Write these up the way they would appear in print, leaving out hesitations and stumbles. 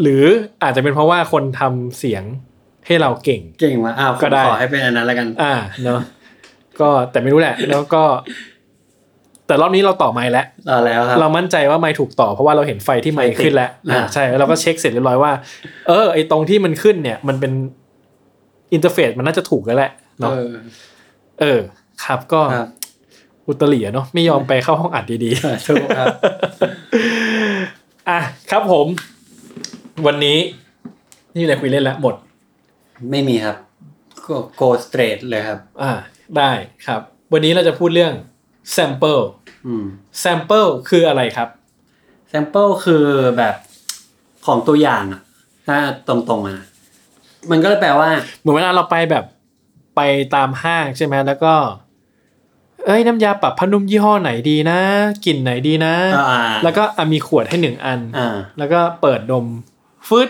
หรืออาจจะเป็นเพราะว่าคนทำเสียงให้เราเก่งมากก็ได้ขอให้เป็นอันนั้นแล้วกันเนาะก็แต่ไม่รู้แหละแล้วก็แต่รอบนี้เราต่อไมค์แล้วครับเรามั่นใจว่าไมค์ถูกต่อเพราะว่าเราเห็นไฟที่ไมค์ขึ้นแล้วใช่เราก็เช็คเสร็จเรียบร้อยว่าไอ้ตรงที่มันขึ้นเนี่ยมันเป็นอินเทอร์เฟซมันน่าจะถูกแล้วแหละเนาะครับก็อุตลีอ่ะเนาะไม่ยอมไปเข้าห้องอัดดีๆถูกครับอ่ะครับผมวันนี้นี่อะไรคุยเล่นละหมดไม่มีครับก็โกสเตรทเลยครับได้ครับวันนี้เราจะพูดเรื่องแซมเปิลแซมเปิลคืออะไรครับแซมเปิลคือแบบของตัวอย่างอ่ะถ้าตรงๆอ่ะมันก็เลยแปลว่าเหมือนเวลาเราไปแบบไปตามห้างใช่มั้ยแล้วก็น้ำยาปรับผ้านุ่มยี่ห้อไหนดีนะกลิ่นไหนดีนะแล้วก็มีขวดให้1อันแล้วก็เปิดดมฟึด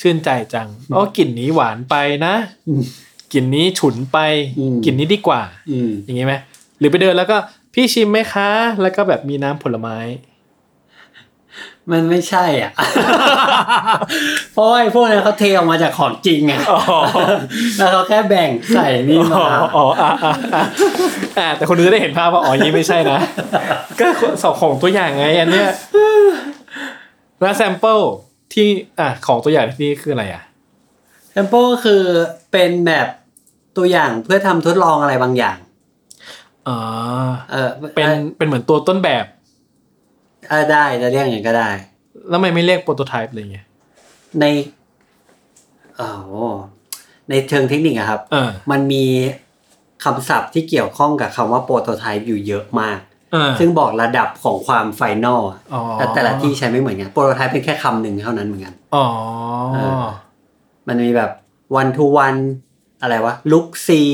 ชื่นใจจังกลิ่นนี้หวานไปนะกลิ่นนี้ฉุนไปกลิ่นนี้ดีกว่าอย่างงี้มั้ยหรือไปเดินแล้วก็พี่ชิมมั้ยคะแล้วก็แบบมีน้ำผลไม้มันไม่ใช่อ่ะเพราะไอ้พวกนั้นเขาเทออกมาจากของจริงไงแล้วเขาแค่แบ่งใส่นี่มาแต่คนดูจะได้เห็นภาพว่าอ๋อนี่ไม่ใช่นะก็สอบของตัวอย่างไงอันเนี้ยแล้วแซมเปิลที่ของตัวอย่างนี่คืออะไรอ่ะแซมเปิลก็คือเป็นแบบตัวอย่างเพื่อทำทดลองอะไรบางอย่างเป็นเหมือนตัวต้นแบบได้จะเรียกอย่างก็ได้แล้วไม่เรียกโปรโตไทป์อะไรเงี้ยในในเชิงเทคนิคอะครับมันมีคำศัพท์ที่เกี่ยวข้องกับคำว่าโปรโตไทป์อยู่เยอะมากซึ่งบอกระดับของความไฟนอลแต่ละที่ใช้ไม่เหมือนกันโปรโตไทป์เป็นแค่คำหนึ่งเท่านั้นเหมือนกันมันมีแบบ one to one อะไรวะ Luxie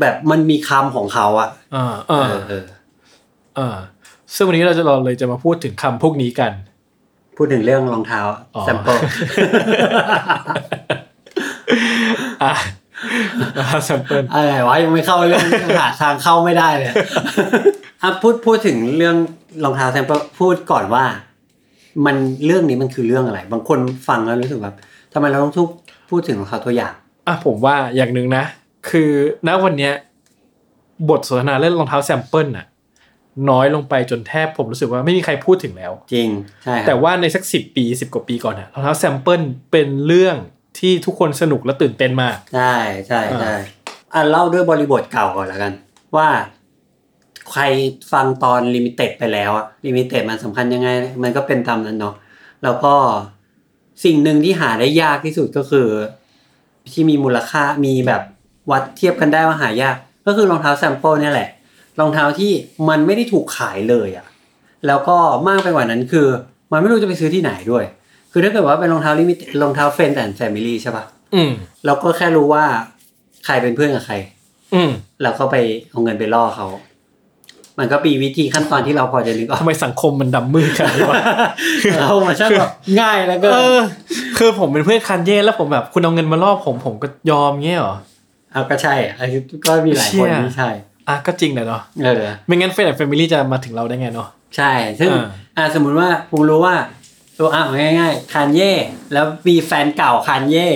แบบมันมีคำของเขาอะซึ่งวันนี้เราเลยจะมาพูดถึงคำพวกนี้กันพูดถึงเรื่องรองเท้าแซมเปิลแซมเปิลอะไรวะยังไม่เข้าเรื่องหาทางเข้าไม่ได้เลยพูดถึงเรื่องรองเท้าแซมเปิลพูดก่อนว่า มันเรื่องนี้มันคือเรื่องอะไรบางคนฟังแล้วรู้สึกแบบทำไมเราต้องพูดถึงของเขาตัวอย่างอ่ะผมว่าอย่างนึงนะคือณวันนี้บทสนทนาเรื่องรองเท้าแซมเปิลน่ะน้อยลงไปจนแทบผมรู้สึกว่าไม่มีใครพูดถึงแล้วจริงใช่แต่ว่าในสัก10 กว่าปีก่อนน่ะรองเท้าแซมเปิลเป็นเรื่องที่ทุกคนสนุกและตื่นเต้นมากใช่ใช่ใช่อ่ะเล่าด้วยบริบทเก่าก่อนละกันว่าใครฟังตอนลิมิเต็ดไปแล้วอะลิมิเต็ดมันสำคัญยังไงมันก็เป็นตามนั้นเนาะแล้วก็สิ่งหนึ่งที่หาได้ยากที่สุดก็คือที่มีมูลค่ามีแบบวัดเทียบกันได้ว่าหายากก็คือรองเท้าแซมเปิลเนี่ยแหละรองเท้าที่มันไม่ได้ถูกขายเลยอะแล้วก็มากไปกว่านั้นคือมันไม่รู้จะไปซื้อที่ไหนด้วยคือถ้าเกิดว่าเป็นรองเท้าลิมิเต็ดรองเท้าเฟรนด์แอนด์แฟมิลี่ใช่ปะเราก็แค่รู้ว่าใครเป็นเพื่อนกับใครเราก็ไปเอาเงินไปล่อเขามันก็มีวิธีขั้นตอนที่เราพอจะนึกออกทำไมสังคมมันดำมืดกันวะเอามาช่างแบบง่ายแล้วก็คือผมเป็นเพื่อนคันเย่แล้วผมแบบคุณเอาเงินมาล่อผมก็ยอมเงี้ยหรอเอาก็ใช่ไอ้ก็มีหลายคนที่ใช่อ่ะก็จริงแหละเนาะไม่งั้นเฟรนด์แฟมิลี่จะมาถึงเราได้ไงเนาะใช่ซึ่งสมมุติว่าผมรู้ว่าตัวอ่ะง่ายๆคันเย่แล้วมีแฟนเก่าคันเย่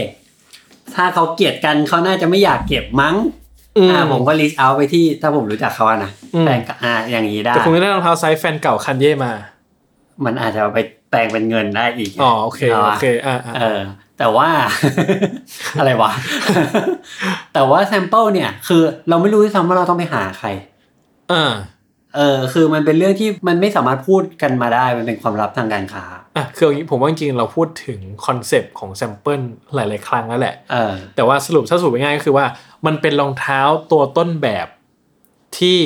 ถ้าเขาเกลียดกันเขาน่าจะไม่อยากเก็บมั้งผมก็ลิสต์เอาไปที่ถ้าผมรู้จักเขานะแปลงอย่างนี้ได้แต่คุณได้รองเท้าไซส์แฟนเก่าคันเย่มามันอาจจะเอาไปแปลงเป็นเงินได้อีกอ๋อโอเคโอเคแต่ว่า อะไรวะ แต่ว่าแซมเปิลเนี่ยคือเราไม่รู้ด้วยซ้ำว่าเราต้องไปหาใครคือมันเป็นเรื่องที่มันไม่สามารถพูดกันมาได้มันเป็นความลับทางการค้าอ่ะคืออย่างนี้ผมว่าจริงๆเราพูดถึงคอนเซปต์ของแซมเปิลหลายๆครั้งแล้วแหละแต่ว่าสรุปง่ายๆก็คือว่ามันเป็นรองเท้าตัวต้นแบบที่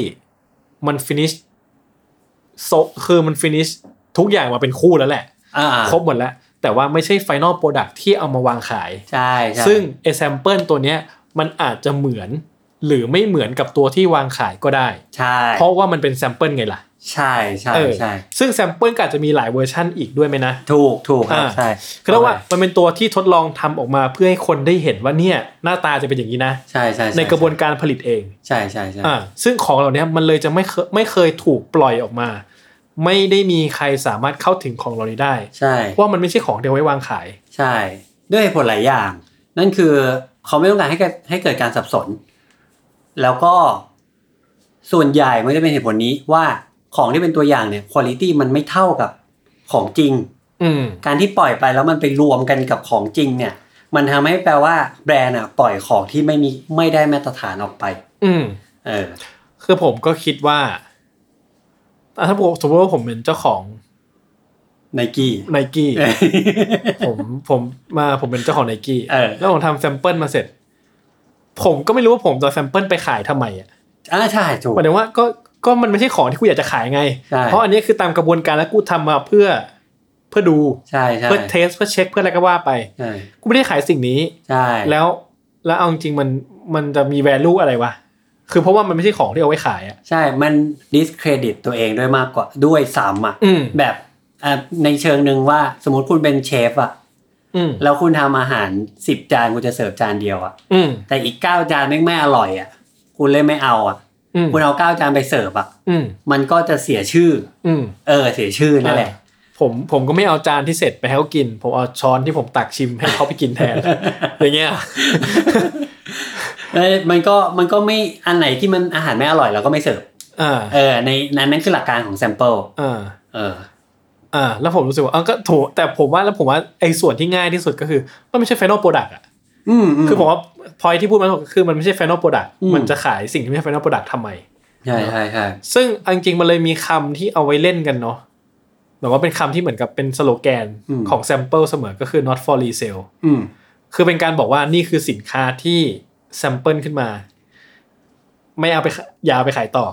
มันฟินิชคือมันฟินิชทุกอย่างมาเป็นคู่แล้วแหละครบหมดแล้วแต่ว่าไม่ใช่ไฟนอลโปรดักต์ที่เอามาวางขายใช่ซึ่งไอ้แซมเปิลตัวเนี้ยมันอาจจะเหมือนหรือไม่เหมือนกับตัวที่วางขายก็ได้ใช่เพราะว่ามันเป็นแซมเปิลไงล่ะใช่ใช่ใช่ซึ่งแซมเปิลก็อาจจะมีหลายเวอร์ชันอีกด้วยไหมนะถูกครับใช่คือว่ามันเป็นตัวที่ทดลองทำออกมาเพื่อให้คนได้เห็นว่าเนี่ยหน้าตาจะเป็นอย่างนี้นะใช่ใช่ในกระบวนการผลิตเองใช่ใช่ใช่ซึ่งของเหล่านี้มันเลยจะไม่เคยถูกปล่อยออกมาไม่ได้มีใครสามารถเข้าถึงของเหล่านี้ได้ใช่เพราะมันไม่ใช่ของเดียวไว้วางขายใช่ด้วยผลหลายอย่างนั่นคือเขาไม่ต้องการให้เกิดการสับสนแล้วก็ส่วนใหญ่ไม่ได้เป็นเหตุผลนี้ว่าของที่เป็นตัวอย่างเนี่ยควอลิตี้มันไม่เท่ากับของจริงการที่ปล่อยไปแล้วมันไปรวมกันกับของจริงเนี่ยมันทำให้แปลว่าแบรนด์อ่ะปล่อยของที่ไม่ได้มาตรฐานออกไปคือผมก็คิดว่าถ้าผมสมมติว่าผมเป็นเจ้าของ Nike ผมเป็นเจ้าของ Nike แล้วผมทำแซมเปิลมาเสร็จผมก็ไม่รู้ว่าผมจะแซมเปิลไปขายทำไมอ่ะใช่ถูกหมายถึงว่าก็มันไม่ใช่ของที่กูอยากจะขายไงเพราะอันนี้คือตามกระบวนการแล้วกูทำมาเพื่อดูเพื่อเทสเพื่อเช็คเพื่ออะไรก็ว่าไปกูไม่ได้ขายสิ่งนี้แล้วเอาจริงมันจะมี value อะไรวะคือเพราะว่ามันไม่ใช่ของที่เอาไว้ขายอ่ะใช่มันดิสเครดิตตัวเองด้วยมากกว่าด้วยซ้ำอ่ะแบบในเชิงนึงว่าสมมติคุณเป็นเชฟอ่ะแล้วคุณทำอาหาร10 จานคุณจะเสิร์ฟจานเดียวอ่ะแต่อีก9 จานไม่อร่อยอ่ะคุณเลยไม่เอาอ่ะคุณเอา9 จานไปเสิร์ฟอ่ะมันก็จะเสียชื่อเสียชื่อนั่นแหละผมก็ไม่เอาจานที่เสร็จไปให้เขากินผมเอาช้อนที่ผมตักชิมให้เขาไปกินแทนอย่างเงี้ยมันก็ไม่อันไหนที่มันอาหารไม่อร่อยเราก็ไม่เสิร์ฟในนั้นคือหลักการของแซมเปิลแล้วผมรู้สึกว่าก็ถูกแต่ผมว่าไอ้ส่วนที่ง่ายที่สุดก็คือมันไม่ใช่ final product อ่ะคือผมว่าพอยที่พูดมันคือมันไม่ใช่ final product มันจะขายสิ่งที่ไม่ใช่ final product ทำไมใช่ๆๆซึ่งจริงๆมันเลยมีคำที่เอาไว้เล่นกันเนาะแต่ว่าเป็นคำที่เหมือนกับเป็นสโลแกนของแซมเปิลเสมอก็คือ not for resale คือเป็นการบอกว่านี่คือสินค้าที่แซมเปิลขึ้นมาไม่เอาไปอย่าเอาไปขายต่อ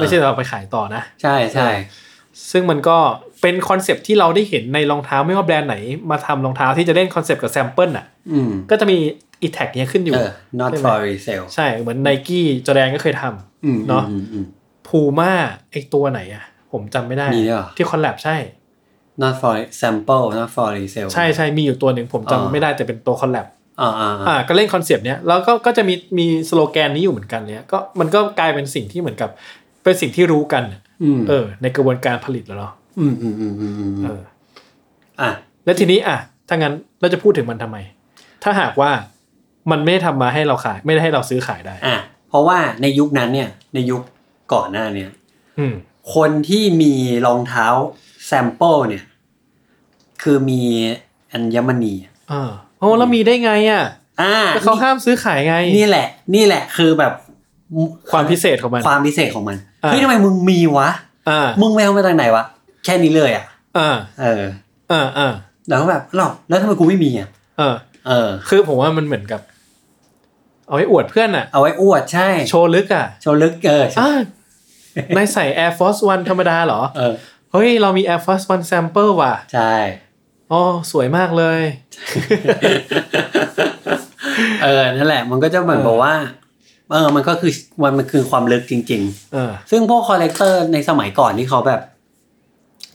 ไม่ใช่เราไปขายต่อนะใช่ๆซึ่งมันก็เป็นคอนเซปต์ที่เราได้เห็นในรองเท้าไม่ว่าแบรนด์ไหนมาทำรองเท้าที่จะเล่นคอนเซปต์กับแซมเปิลอ่ะก็จะมีอีแท็กเนี้ยขึ้นอยู่ not for resale ใช่เหมือน Nike Jordan ก็เคยทำเนาะ Puma ไอ้ตัวไหนอ่ะผมจำไม่ได้ที่คอลแลบใช่ not for sample not for resale ใช่ๆมีอยู่ตัวหนึ่งผมจำไม่ได้แต่เป็นตัวคอลแลบก็เล่นคอนเซปต์เนี้ยแล้วก็จะมีสโลแกนนี้อยู่เหมือนกันเนี้ยก็มันก็กลายเป็นสิ่งที่เหมือนกับเป็นสิ่งที่รู้กันในกระบวนการผลิตแล้วเนาะ อ่ะแล้วทีนี้อ่ะถ้างั้นเราจะพูดถึงมันทำไมถ้าหากว่ามันไม่ได้ทำมาให้เราขายไม่ได้ให้เราซื้อขายได้อ่ะเพราะว่าในยุคนั้นเนี่ยในยุคก่อนหน้าเนี่ยคนที่มีรองเท้าแซมเปิลเนี่ยคือมีอัญมณีโอ้แล้วมีได้ไงอ่ะแล้วเขาห้ามซื้อขายไงนี่แหละคือแบบความพิเศษของมันเฮ้ยทำไมมึงมีวะมึงแววมาจากไหนวะแค่นี้เลยอ่ะแล้วแบบแล้วทำไมกูไม่มีอ่ะคือผมว่ามันเหมือนกับเอาไว้อวดเพื่อนอ่ะเอาไว้อวดใช่โชว์ลึกนายใส่ Air Force One ธรรมดาเหรอเฮ้ยเรามี Air Force One sample ว่ะใช่อ๋อสวยมากเลยนั่นแหละมันก็จะเหมือนบอกว่ามันคือความลึกจริงๆซึ่งพวกคอลเลกเตอร์ในสมัยก่อนที่เขาแบบ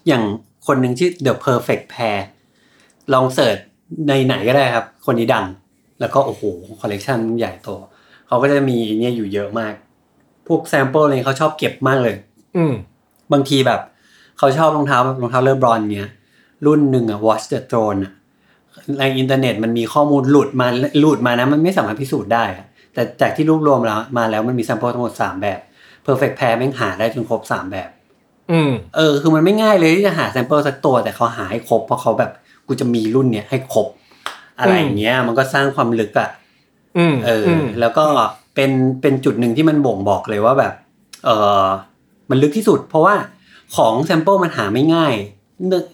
อย่างคนหนึ่งชื่อ The Perfect Pair ลองเสิร์ชในไหนก็ได้ครับคนนี้ดังแล้วก็โอ้โหคอลเลกชันใหญ่โตเขาก็จะมีเนี่ยอยู่เยอะมากพวกแซมเปิลอะไรเขาชอบเก็บมากเลยบางทีแบบเขาชอบรองเท้าเลบรอนเงี้ยรุ่นหนึ่งอะ Watch the Throne อะในอินเทอร์เน็ตมันมีข้อมูลหลุดมานะมันไม่สามารถพิสูจน์ได้แต่จากที่รวบรวมแล้วมาแล้วมันมีแซมเปิลทั้งหมด3แบบ Perfect Pair แม่งหาได้จนครบ3แบบคือมันไม่ง่ายเลยที่จะหาแซมเปิลสักตัวแต่เขาหาให้ครบเพราะเขาแบบกูจะมีรุ่นเนี้ยให้ครบอะไรอย่างเงี้ยมันก็สร้างความลึกอะแล้วก็เป็นจุดหนึ่งที่มันบ่งบอกเลยว่าแบบมันลึกที่สุดเพราะว่าของแซมเปิลมันหาไม่ง่าย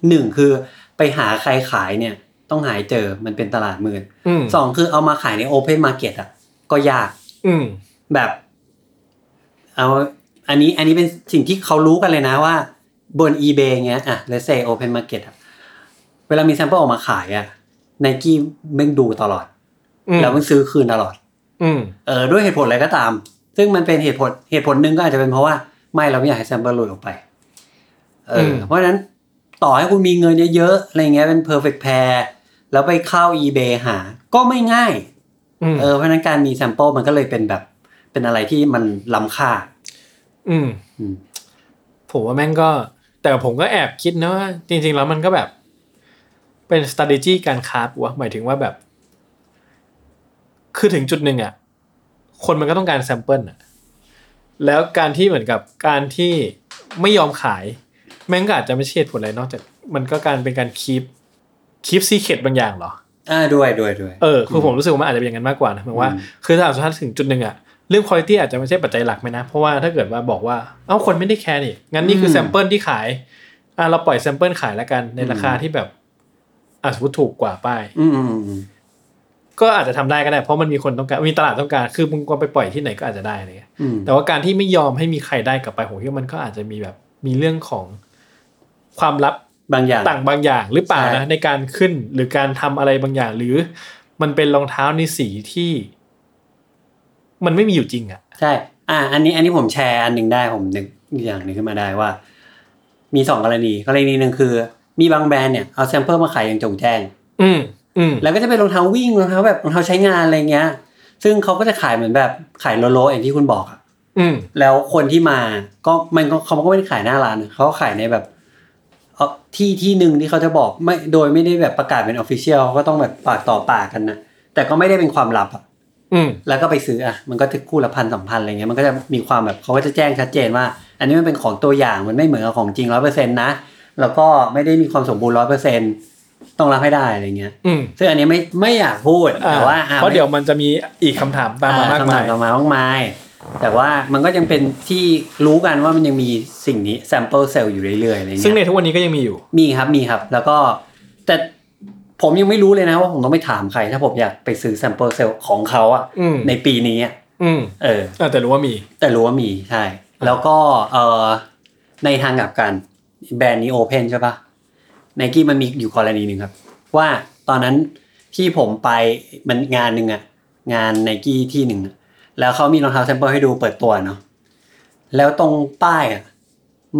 หนึ่งคือไปหาใครขายเนี่ยต้องหาเจอมันเป็นตลาดมืดสองคือเอามาขายในโอเพนมาร์เก็ตอ่ะก็ยากแบบเอาอันนี้เป็นสิ่งที่เขารู้กันเลยนะว่าบน eBay เงี้ยอ่ะ let's say open market อ่ะเวลามีแซมเปิลออกมาขายอ่ะ Nike แม่งดูตลอดแล้วมันซื้อคืนตลอดด้วยเหตุผลอะไรก็ตามซึ่งมันเป็นเหตุผลนึงก็อาจจะเป็นเพราะว่าไม่เราไม่อยากให้แซมเปิลหลุดออกไปเพราะฉะนั้นต่อให้คุณมีเงินเยอะๆอะไรเงี้ยเป็น perfect pair แล้วไปเข้า eBay หาก็ไม่ง่ายเพราะฉะนั้นการมีแซมเปิลมันก็เลยเป็นแบบเป็นอะไรที่มันล้ำค่าผมว่าแม่งก็แต่ผมก็แอบคิดนะว่าจริงๆแล้วมันก็แบบเป็น strategy การค้าปะหมายถึงว่าแบบคือถึงจุดหนึ่งอ่ะคนมันก็ต้องการแซมเปิลอ่ะแล้วการที่เหมือนกับการที่ไม่ยอมขายแม่งก็อาจจะไม่เช็ดผลอะไรนอกจากมันก็การเป็นการคีปซีเคร็ทบางอย่างเหรอด้วยคือผมรู้สึกว่ามันอาจจะเป็นอย่างนั้นมากกว่านะหมายว่าคือถ้าสุดท้ายถึงจุดหนึ่งอ่ะเรื่องคุณภาพอาจจะไม่ใช่ปัจจัยหลักไหมนะเพราะว่าถ้าเกิดว่าบอกว่าเอ้าคนไม่ได้แคร์นี่งั้นนี่คือแซมเปิลที่ขายเราปล่อยแซมเปิลขายแล้วกันในราคาที่แบบสมมติถูกกว่าป้ายก็อาจจะทำได้ก็ได้เพราะมันมีคนต้องการมีตลาดต้องการคือมึงก็ไปปล่อยที่ไหนก็อาจจะได้อะไรเงี้ยแต่ว่าการที่ไม่ยอมให้มีใครได้กลับไปผมคิดว่ามันก็อาจจะมีแบบมีเรื่องของความลับบางอย่างต่างบางอย่างหรือเปล่านะในการขึ้นหรือการทำอะไรบางอย่างหรือมันเป็นรองเท้าในสีที่มันไม่มีอยู่จริงอ่ะใช่อันนี้ผมแชร์อันนึงได้ผมนึกอย่างนึงขึ้นมาได้ว่ามี2กรณีนึงคือมีบางแบรนด์เนี่ยเอาแซมเปิลมาขายอย่างจงแจ้งแล้วก็จะเป็นรองเท้าวิ่งรองเท้าแบบรองเท้าใช้งานอะไรเงี้ยซึ่งเขาก็จะขายเหมือนแบบขายโลๆอย่างที่คุณบอกอ่ะแล้วคนที่มาก็มันก็เขาก็ไม่ได้ขายหน้าร้านเขาขายในแบบที่นึงที่เขาจะบอกไม่โดยไม่ได้แบบประกาศเป็น official ก็ต้องแบบปากต่อปากกันนะแต่ก็ไม่ได้เป็นความลับอ่ะแล้วก็ไปซื้ออ่ะมันก็ถึงคู่ละพันสองพันอะไรเงี้ยมันก็จะมีความแบบเขาก็จะแจ้งชัดเจนว่าอันนี้มันเป็นของตัวอย่างมันไม่เหมือนกับของจริง 100% นะแล้วก็ไม่ได้มีความสมบูรณ์ 100% ต้องรับให้ได้อะไรเงี้ยซึ่งอันนี้ไม่อยากพูดแต่ว่าเพราะเดี๋ยวมันจะมีอีกคำถามตามมามากมายแต่ว่ามันก็ยังเป็นที่รู้กันว่ามันยังมีสิ่งนี้ sample sell อยู่เรื่อยๆอะไรเงี้ยซึ่งในทุกวันนี้ก็ยังมีอยู่มีครับแล้วก็แต่ผมยังไม่รู้เลยนะว่าผมต้องไปถามใครถ้าผมอยากไปซื้อ sample sell ของเขาอ่ะในปีนี้อ่ะแต่รู้ว่ามีใช่แล้วก็ในทางกลับกันแบรนด์นี้ open ใช่ป่ะ Nike มันมีอยู่กรณีนึงครับว่าตอนนั้นที่ผมไปมันงานนึงอ่ะงาน Nike ที่นึงแล้วเขามีรองเท้าแซมเปิลให้ดูเปิดตัวเนาะแล้วตรงป้ายอ่ะ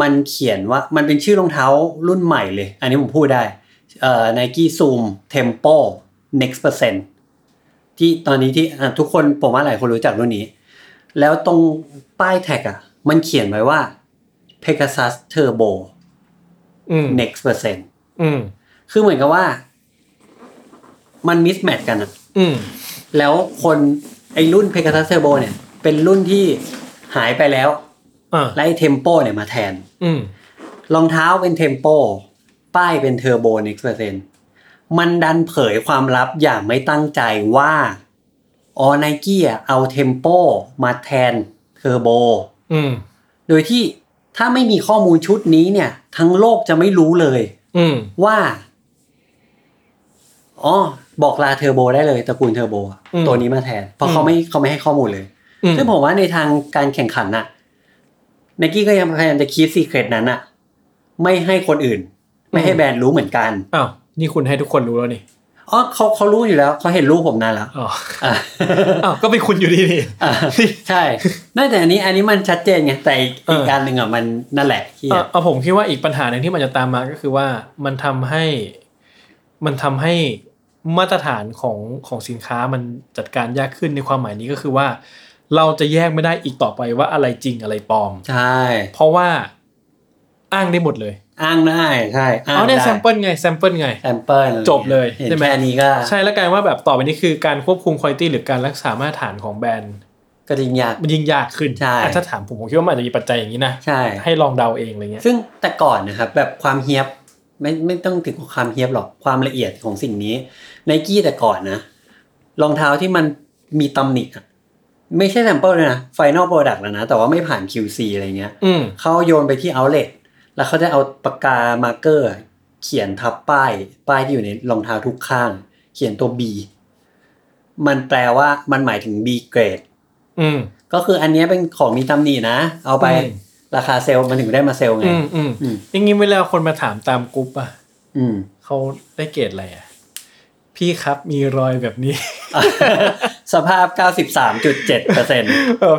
มันเขียนว่ามันเป็นชื่อรองเท้ารุ่นใหม่เลยอันนี้ผมพูดได้Nike Zoom Tempo Next Percent ที่ตอนนี้ที่ทุกคนผมว่าหลายคนรู้จักรุ่นนี้แล้วตรงป้ายแท็กอ่ะมันเขียนไว้ว่า Pegasus Turbo Next Percent คือเหมือนกับว่ามันมิสแมทกันอ่ะแล้วคนไอ้รุ่นเพกาซัสเทอร์โบเนี่ยเป็นรุ่นที่หายไปแล้วและไอ้เทมโปเนี่ยมาแทนรองเท้าเป็นเทมโปป้ายเป็นเทอร์โบ Next% มันดันเผยความลับอย่างไม่ตั้งใจว่าอ๋อ Nike อ่ะเอาเทมโปมาแทนเทอร์โบโดยที่ถ้าไม่มีข้อมูลชุดนี้เนี่ยทั้งโลกจะไม่รู้เลยว่าอ๋อบอกลาเทอร์โบได้เลยตระกูลเทอร์โบตัวนี้มาแทนเพราะเขาไม่ให้ข้อมูลเลยซึ่งผมว่าในทางการแข่งขันน่ะ Nike ก็ยังพยายามจะคีปซีเคร็ทนั้นน่ะไม่ให้คนอื่นไม่ให้แบรนด์รู้เหมือนกันอ้าวนี่คุณให้ทุกคนรู้แล้วนี่อ๋อเขารู้อยู่แล้วเขาเห็นรูปผมนานแล้วอ๋ออ้าวก็เป็นคุณอยู่ดีนี่ใช่น่าแต่อันนี้มันชัดเจนไงแต่อีกการหนึ่งอ่ะมันนั่นแหละที่เอาผมคิดว่าอีกปัญหาหนึ่งที่มันจะตามมาก็คือว่ามันทำให้มาตรฐานของสินค้ามันจัดการยากขึ้นในความหมายนี้ก็คือว่าเราจะแยกไม่ได้อีกต่อไปว่าอะไรจริงอะไรปลอมใช่เพราะว่าอ้างได้หมดเลยอ้างได้ใช่เอาเนี่ยแซมเปิลไงจบเลยใช่ไหมอันนี้ก็ใช่แล้วกันว่าแบบต่อไปนี้คือการควบคุมคุณภาพหรือการรักษามาตรฐานของแบรนด์ก็ยิ่งยากขึ้นใช่ถ้าถามผมคิดว่ามันอาจจะมีปัจจัยอย่างนี้นะใช่ให้ลองเดาเองอะไรเงี้ยซึ่งแต่ก่อนนะครับแบบความเฮี้ยบไม่ต้องถึงความเฮี้ยบหรอกความละเอียดของสิ่งนี้ไนกี้แต่ก่อนนะรองเท้าที่มันมีตำหนิไม่ใช่แซมเปิลเลยนะไฟนอลโปรดักต์แล้วนะแต่ว่าไม่ผ่าน QC อะไรเงี้ยเขาโยนไปที่เอาท์เลทแล้วเขาจะเอาปากกามาร์เกอร์เขียนทับป้ายที่อยู่ในรองเท้าทุกข้างเขียนตัว B มันแปลว่ามันหมายถึง B เกรดก็คืออันนี้เป็นของมีตำหนินะเอาไปราคาเซลล์มันถึงได้มาเซลล์ไงอย่างงี้เวลาคนมาถามตามกรุ๊ปอ่ะเขาได้เกรดอะไรอ่ะพี่ครับมีรอยแบบนี้ สภาพ 93.7%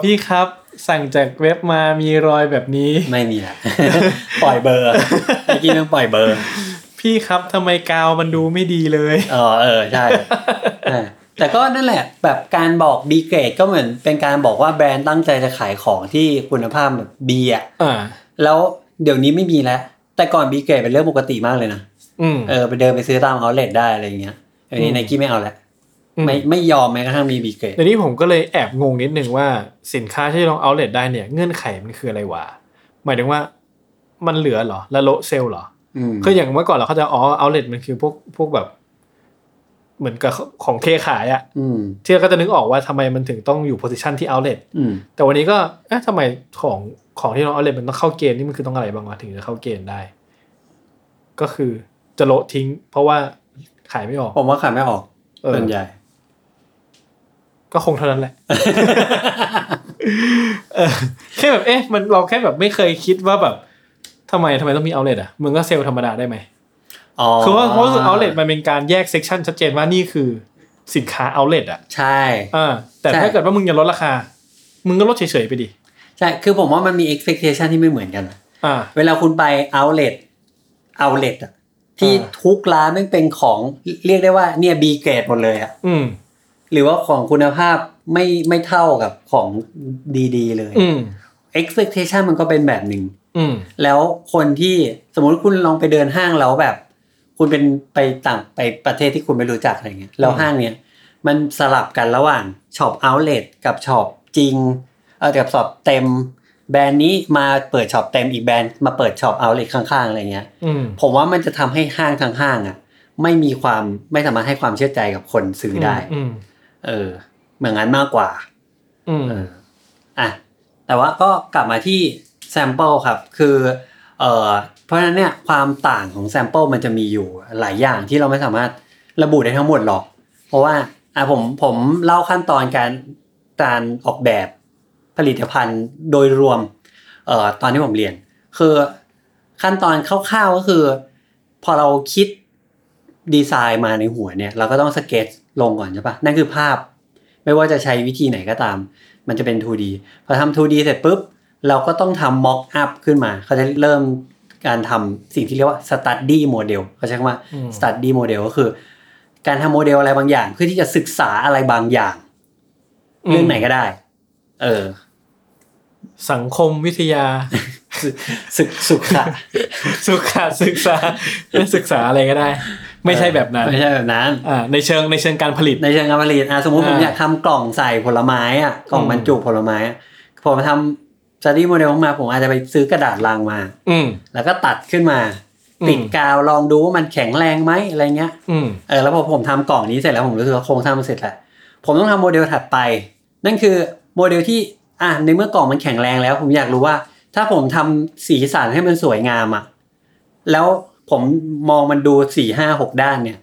พี่ครับสั่งจากเว็บมามีรอยแบบนี้ไม่มีละปล่อยเบอร์เมื่อกี้เพิ่งปล่อยเบอร์พี่ครับทำไมกาวมันดูไม่ดีเลยอ๋อเออใช่แต่ก็นั่นแหละแบบการบอก B เกรดก็เหมือนเป็นการบอกว่าแบรนด์ตั้งใจจะขายของที่คุณภาพแบบ B อ่ะแล้วเดี๋ยวนี้ไม่มีแล้วแต่ก่อน B เกรดเป็นเรื่องปกติมากเลยนะไปเดินไปซื้อตามเอาท์เลทได้อะไรอย่างเงี้ยอันนี้ Nike ไม่เอาแล้วไม่ยอมแม้กระทั่งมี B เกรดแต่นี่ผมก็เลยแอบงงนิดนึงว่าสินค้าที่ลองเอาท์เลทได้เนี่ยเงื่อนไขมันคืออะไรวะหมายถึงว่ามันเหลือเหรอละโลเซลล์เหรอคืออย่างเมื่อก่อนเราเข้าใจอ๋อเอาท์เลทมันคือพวกแบบเหมือนกับของเคขายอ่ะที่เราก็จะนึกออกว่าทำไมมันถึงต้องอยู่โพสิชันที่เอาท์เลทแต่วันนี้ก็เอ๊ะทำไมของที่ลองเอาท์เลทมันต้องเข้าเกณฑ์นี่มันคือต้องอะไรบ้างวะถึงจะเข้าเกณฑ์ได้ก็คือจะโละทิ้งเพราะว่าขายไม่ออกผมว่าขายไม่ออกส่วนใหญ่ก็คงเท่านั้นแหละแค่แบบเอ๊ะมันเราแค่แบบไม่เคยคิดว่าแบบทำไมต้องมีเอาท์เลทอ่ะมึงก็เซลล์ธรรมดาได้ไหมอ๋อคือว่าเพราะว่าเอาท์เลทมันเป็นการแยกเซกชันชัดเจนว่านี่คือสินค้าเอาท์เลทอ่ะใช่แต่ถ้าเกิดว่ามึงจะลดราคามึงก็ลดเฉยๆไปดิใช่คือผมว่ามันมี expectation ที่ไม่เหมือนกันเวลาคุณไปเอาท์เลทอ่ะที่ทุกร้านมันเป็นของเรียกได้ว่าเนี่ย B เกรดหมดเลยอ่ะหรือว่าของคุณภาพไม่เท่ากับของดีๆเลยexpectation มันก็เป็นแบบนึงแล้วคนที่สมมุติคุณลองไปเดินห้างแล้วแบบคุณเป็นไปประเทศที่คุณไม่รู้จักอะไรเงี้ยแล้วห้างเนี้ยมันสลับกันระหว่างช็อปเอาท์เลทกับช็อปจริงกับช็อปเต็มแบรนด์นี้มาเปิดช็อปเต็มอีกแบรนด์มาเปิดช็อปเอาท์เลทข้างๆอะไรเงี้ยผมว่ามันจะทำให้ห้างทั้งห้างอ่ะไม่สามารถให้ความเชื่อใจกับคนซื้อได้เหมือนงั้นมากกว่าแต่ว่าก็กลับมาที่แซมเปิลครับคือเพราะฉะนั้นเนี่ยความต่างของแซมเปิลมันจะมีอยู่หลายอย่างที่เราไม่สามารถระบุได้ทั้งหมดหรอกเพราะว่าผมเล่าขั้นตอนการออกแบบผลิตภัณฑ์โดยรวมตอนที่ผมเรียนคือขั้นตอนคร่าวๆก็คือพอเราคิดดีไซน์มาในหัวเนี่ยเราก็ต้องสเก็ตลงก่อนใช่ปะนั่นคือภาพไม่ว่าจะใช้วิธีไหนก็ตามมันจะเป็น 2D พอทำ 2D เสร็จปุ๊บเราก็ต้องทำ mock up ขึ้นมาเขาจะเริ่มการทำสิ่งที่เรียกว่า study model เขาใช้คำว่า study model ก็คือการทำโมเดลอะไรบางอย่างเพื่อที่จะศึกษาอะไรบางอย่างเรื่องไหนก็ได้สังคมวิทยา ศึกษาศึกษาอะไรก็ได้ไม่ใช่แบบนั้นในเชิงการผลิตสมมุติผมอยากทำกล่องใส่ผลไม้อ่ะกล่องบรรจุผลไม้ผมทำstudy model มาผมอาจจะไปซื้อกระดาษลังมาแล้วก็ตัดขึ้นมาติดกาวลองดูว่ามันแข็งแรงไหมอะไรเงี้ยแล้วพอผมทำกล่องนี้เสร็จแล้วผมรู้สึกว่าโครงสร้างมันเสร็จแล้วผมต้องทำโมเดลถัดไปนั่นคือโมเดลที่ในเมื่อกล่องมันแข็งแรงแล้วผมอยากรู้ว่าถ้าผมทำสีสันให้มันสวยงามอ่ะแล้วผมมองมันดู 4-5-6 ด้านเนี่ย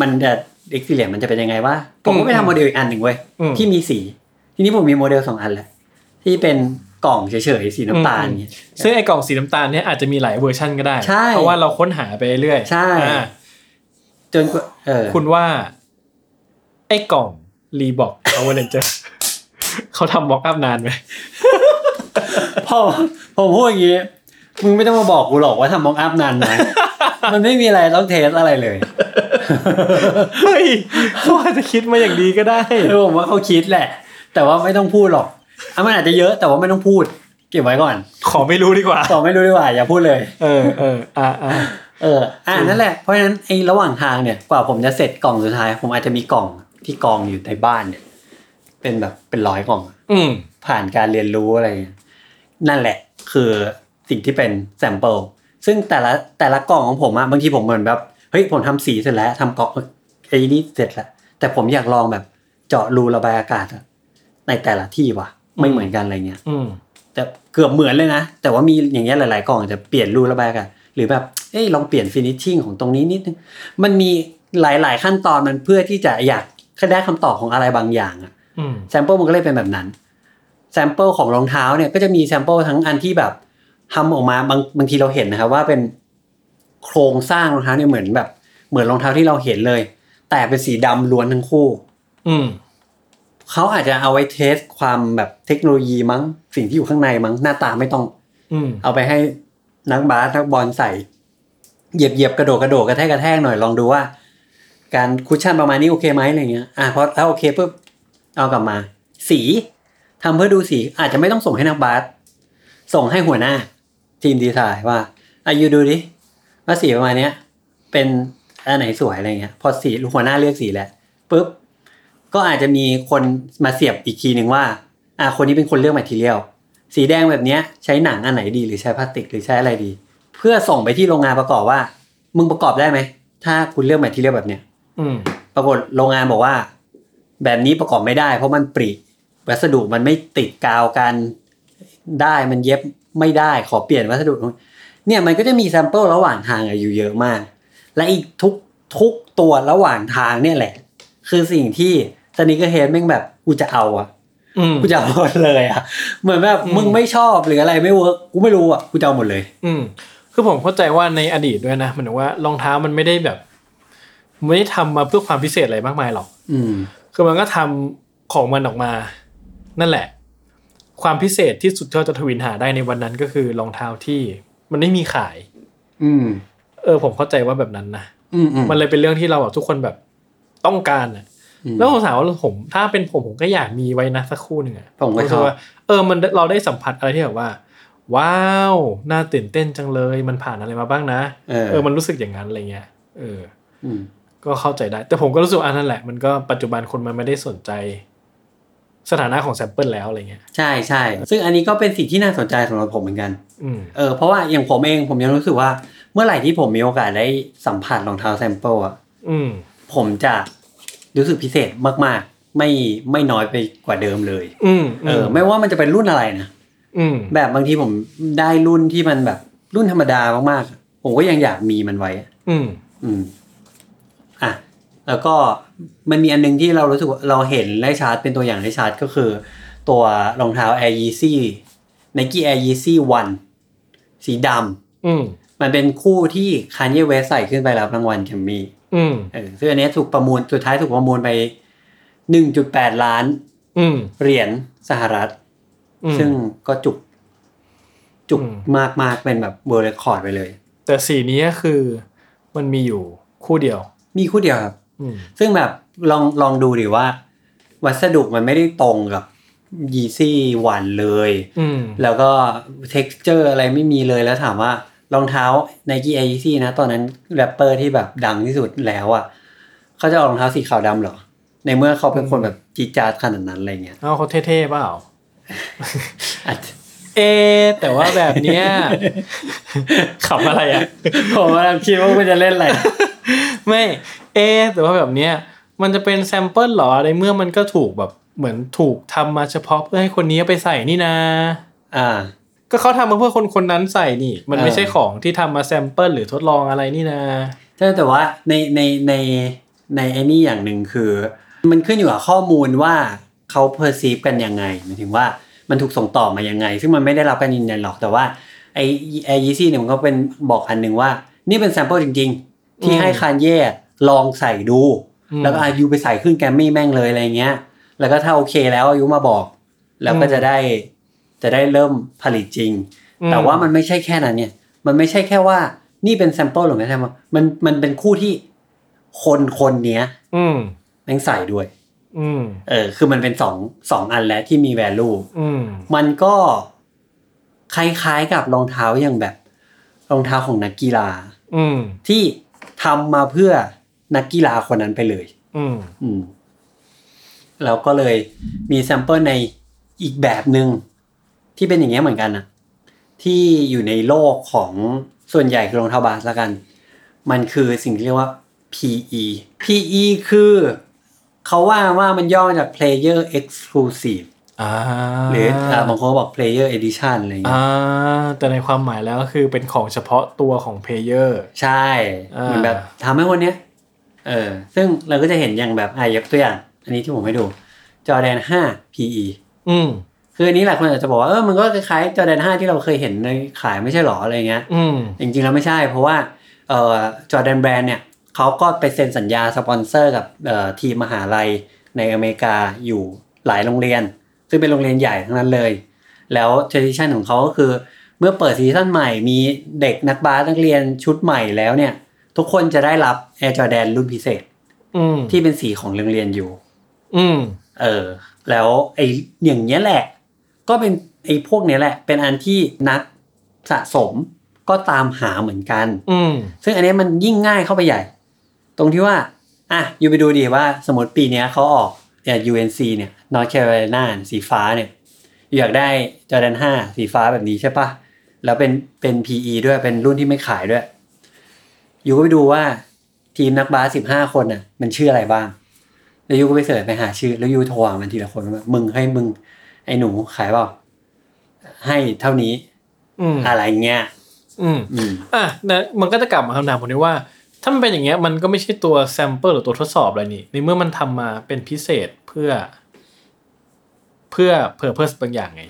มันจะเอ็กซ์เทเรียมันจะเป็นยังไงวะผมก็ไปทำโมเดลอีกอันหนึ่งเว้ยที่มีสีทีนี้ผมมีโมเดล2อันแหละที่เป็นกล่องเฉยๆสีน้ำตาลเงี้ยซึ่งไอ้กล่องสีน้ำตาลเนี่ยอาจจะมีหลายเวอร์ชั่นก็ได้เพราะว่าเราค้นหาไปเรื่อยใช่จนคุณว่าไอ้กล่องรีบอกเอาไว้เลยเจอเขาทำบอกอัพนานไหมพ่อผมพูดอย่างนี้มึงไม่ต้องมาบอกกูหรอกว่าทำบอกอัพนานไหมมันไม่มีอะไรต้องเทสอะไรเลยเฮ้ยเขาอาจจะคิดมาอย่างดีก็ได้ผมว่าเขาคิดแหละแต่ว่าไม่ต้องพูดหรอกมันอาจจะเยอะแต่ว่าไม่ต้องพูดเก็บไว้ก่อนขอไม่รู้ดีกว่าอย่าพูดเลยนั่นแหละเพราะฉะนั้นไอ้ระหว่างทางเนี่ยกว่าผมจะเสร็จกล่องสุดท้ายผมอาจจะมีกล่องที่กองอยู่ในบ้านเนี่ยเป็นแบบเป็นร้อยกล่องผ่านการเรียนรู้อะไรนั่นแหละคือสิ่งที่เป็นแซมเปิลซึ่งแต่ละกล่องของผมอะบางทีผมเหมือนแบบเฮ้ยผมทำสีเสร็จแล้วทำกล่องไอ้นี่เสร็จแล้วแต่ผมอยากลองแบบเจาะรูระบายอากาศในแต่ละที่ว่ะไม่เหมือนกันอะไรเงี้ยแต่เกือบเหมือนเลยนะแต่ว่ามีอย่างเงี้ยหลายๆกล่องจะเปลี่ยนรูระบายอากาศหรือแบบเอ้ยลองเปลี่ยนฟินิชชิ่งของตรงนี้นิดนึงมันมีหลายๆขั้นตอนมันเพื่อที่จะอยากได้คำตอบของอะไรบางอย่างอ่ะแซมเปิลมันก็เลยเป็นแบบนั้นแซมเปิลของรองเท้าเนี่ยก็จะมีแซมเปิลทั้งอันที่แบบทำออกมาบางทีเราเห็นนะครับว่าเป็นโครงสร้างรองเท้าเนี่ยเหมือนรองเท้าที่เราเห็นเลยแต่เป็นสีดำล้วนทั้งคู่เขาอาจจะเอาไว้เทสความแบบเทคโนโลยีมั้งสิ่งที่อยู่ข้างในมั้งหน้าตาไม่ต้องเอาไปให้นักบาสนักบอลใส่เหยียบกระโดดกระแทกหน่อยลองดูว่าการคุชชั่นประมาณนี้โอเคไหมอะไรเงี้ยพอถ้าโอเคปุ๊บเอากลับมาสีทำเพื่อดูสีอาจจะไม่ต้องส่งให้นักบาสส่งให้หัวหน้าทีมดีไซน์ว่าอยู่ดูดิว่าสีประมาณนี้เป็นอันไหนสวยอะไรเงี้ยพอสีหัวหน้าเลือกสีแล้วปุ๊บก็อาจจะมีคนมาเสียบอีกทีนึงว่าคนนี้เป็นคนเลือกแมททีเรียลสีแดงแบบเนี้ยใช้หนังอันไหนดีหรือใช้พลาสติกหรือใช้อะไรดีเพื่อส่งไปที่โรงงานประกอบว่ามึงประกอบได้ไหมถ้าคุณเลือกแมททีเรียลแบบเนี้ยปรากฏโรงงานบอกว่าแบบนี้ประกอบไม่ได้เพราะมันปริวัสดุมันไม่ติดกาวกันได้มันเย็บไม่ได้ขอเปลี่ยนวัสดุเนี่ยมันก็จะมีแซมเปิลระหว่างทางอยู่เยอะมากและอีกทุกตัวระหว่างทางเนี่ยแหละคือสิ่งที่สนิเกอร์เฮดแม่งแบบกูจะเอาหมดเลยอ่ะเหมือนแบบมึงไม่ชอบหรืออะไรไม่เวิร์กกูไม่รู้อ่ะกูจะเอาหมดเลยคือผมเข้าใจว่าในอดีตด้วยนะเหมือนว่ารองเท้ามันไม่ได้ทำมาเพื่อความพิเศษอะไรมากมายหรอกคือมันก็ทำของมันออกมานั่นแหละความพิเศษที่สุดที่เราจะทวินหาได้ในวันนั้นก็คือรองเท้าที่มันไม่มีขายผมเข้าใจว่าแบบนั้นนะมันเลยเป็นเรื่องที่เราแบบทุกคนแบบต้องการอ่ะแล้วผมถามว่าผมถ้าเป็นผมก็อยากมีไว้นะสักคู่นึงอ่ะผมก็ว่ามันเราได้สัมผัสอะไรที่แบบว่าว้าวน่าตื่นเต้นจังเลยมันผ่านอะไรมาบ้างนะมันรู้สึกอย่างนั้นอะไรเงี้ยก็เข้าใจได้แต่ผมก็รู้สึกนั่นแหละมันก็ปัจจุบันคนมันไม่ได้สนใจสถานะของแซมเปิลแล้วอะไรเงี้ยใช่ๆซึ่งอันนี้ก็เป็นสิ่งที่น่าสนใจสำหรับผมเหมือนกันเพราะว่าอย่างผมเองผมยังรู้สึกว่าเมื่อไหร่ที่ผมมีโอกาสได้สัมผัสรองเท้าแซมเปิลอ่ะผมจะรู้สึกพิเศษมากๆไม่น้อยไปกว่าเดิมเลยไม่ว่ามันจะเป็นรุ่นอะไรนะแบบบางทีผมได้รุ่นที่มันแบบรุ่นธรรมดามากๆผมก็ยังอยากมีมันไว้แล้วก็มันมีอันนึงที่เรารู้สึกเราเห็นได้ชัดเป็นตัวอย่างได้ชัดก็คือตัวรองเท้า Air Yeezy Nike Air Yeezy One สีดำมันเป็นคู่ที่ Kanye West ใส่ขึ้นไปรับรางวัล Grammy ซึ่งอันนี้ถูกประมูลสุดท้ายถูกประมูลไป 1.8 ล้านเหรียญสหรัฐซึ่งก็จุกมากๆเป็นแบบ World Record ไปเลยแต่สีนี้คือมันมีอยู่คู่เดียวมีคู่เดียวครับซึ่งแบบลองดูดิว่าวัสดุมันไม่ได้ตรงกับ Yeezy 1เลยแล้วก็ texture อะไรไม่มีเลยแล้วถามว่ารองเท้า Nike Air Yeezy นะตอนนั้นแรปเปอร์ที่แบบดังที่สุดแล้วอ่ะเขาจะเอารองเท้าสีขาวดำเหรอในเมื่อเขาเป็นคนแบบจีจาดขนาดนั้นอะไรเงี้ยเขาเท่ๆเปล่าแต่ว่าแบบเนี้ยขำอะไรอ่ะผมกำลังคิดว่ามันจะเล่นอะไรไม่แต่ว่าแบบเนี้ยมันจะเป็นแซมเปิลหรอในเมื่อมันก็ถูกแบบเหมือนถูกทำมาเฉพาะเพื่อให้คนนี้ไปใส่นี่นะก็เขาทำมาเพื่อคนคนนั้นใส่นี่มันไม่ใช่ของที่ทำมาแซมเปิลหรือทดลองอะไรนี่นะใช่แต่ว่าในไอ้นี่อย่างหนึ่งคือมันขึ้นอยู่กับข้อมูลว่าเขาเพอร์ซีฟกันยังไงหมายถึงว่ามันถูกส่งต่อมายังไงซึ่งมันไม่ได้รับการยืนยันหรอกแต่ว่าไอ้Air Yeezyเนี่ยมันก็เป็นบอกอันนึงว่านี่เป็นแซมเปิลจริงๆที่ให้Kanyeลองใส่ดูแล้วก็อายุไปใส่ขึ้นGrammyแม่งเลยอะไรเงี้ยแล้วก็ถ้าโอเคแล้วอายุมาบอกแล้วก็จะได้เริ่มผลิตจริงแต่ว่ามันไม่ใช่แค่นั้นเนี่ยมันไม่ใช่แค่ว่านี่เป็นแซมเปิลหรือไม่ใช่มันเป็นคู่ที่คนเนี้ยแม่งใส่ด้วยคือมันเป็นสองอันแล้วที่มี value มันก็คล้ายๆกับรองเท้าอย่างแบบรองเท้าของนักกีฬาที่ทำมาเพื่อนักกีฬาคนนั้นไปเลยแล้วก็เลยมีแซมเปิลในอีกแบบนึงที่เป็นอย่างเงี้ยเหมือนกันนะที่อยู่ในโลกของส่วนใหญ่คือรองเท้าบาสละกันมันคือสิ่งที่เรียกว่า PE คือเขาว่ามันย่อมาจาก player exclusive หรือบางคนบอก player edition อะไรอย่างเงี้ยแต่ในความหมายแล้วก็คือเป็นของเฉพาะตัวของ player ใช่เหมือนแบบทำให้คนเนี้ยซึ่งเราก็จะเห็นอย่างแบบยกตัวอย่างอันนี้ที่ผมให้ดู Jordan 5 PE คืออันนี้แหละคนอาจจะบอกว่ามันก็คล้ายๆ Jordan 5ที่เราเคยเห็นในขายไม่ใช่หรออะไรเงี้ยจริงๆแล้วไม่ใช่เพราะว่าJordan Brand เนี่ยเขาก็ไปเซ็นสัญญาสปอนเซอร์กับทีมมหาลัยในอเมริกาอยู่หลายโรงเรียนซึ่งเป็นโรงเรียนใหญ่ทั้งนั้นเลยแล้ว tradition ของเขาก็คือเมื่อเปิดซีซั่นใหม่มีเด็กนักบาสนักเรียนชุดใหม่แล้วเนี่ยทุกคนจะได้รับ Air Jordan รุ่นพิเศษที่เป็นสีของโรงเรียนอยู่แล้วไอ้อย่างเงี้ยแหละก็เป็นไอ้พวกเนี้ยแหละเป็นอันที่นักสะสมก็ตามหาเหมือนกันซึ่งอันนี้มันยิ่งง่ายเข้าไปใหญ่ตรงที่ว่าอยู่ไปดูดิว่าสมมติปีนี้เขาออกเนี่ย UNC เนี่ย North Carolina สีฟ้าเนี่ยอยากได้ Jordan 5 สีฟ้าแบบนี้ใช่ป่ะแล้วเป็น PE ด้วยเป็นรุ่นที่ไม่ขายด้วยอยู่ก็ไปดูว่าทีมนักบาส15คนน่ะมันชื่ออะไรบ้างแล้วอยู่ก็ไปเสิร์ชไปหาชื่อแล้วอยู่โทรหามันทีละคนว่ามึงไอ้หนูขายเปล่าให้เท่านี้อะไรเงี้ยมันก็จะกลับมาคำถามผมด้วยว่าถ้ามันเป็นอย่างเงี้ยมันก็ไม่ใช่ตัวแซมเปิลหรือตัวทดสอบอะไรนี่ในเมื่อมันทำมาเป็นพิเศษเพื่อ purpose บางอย่างไง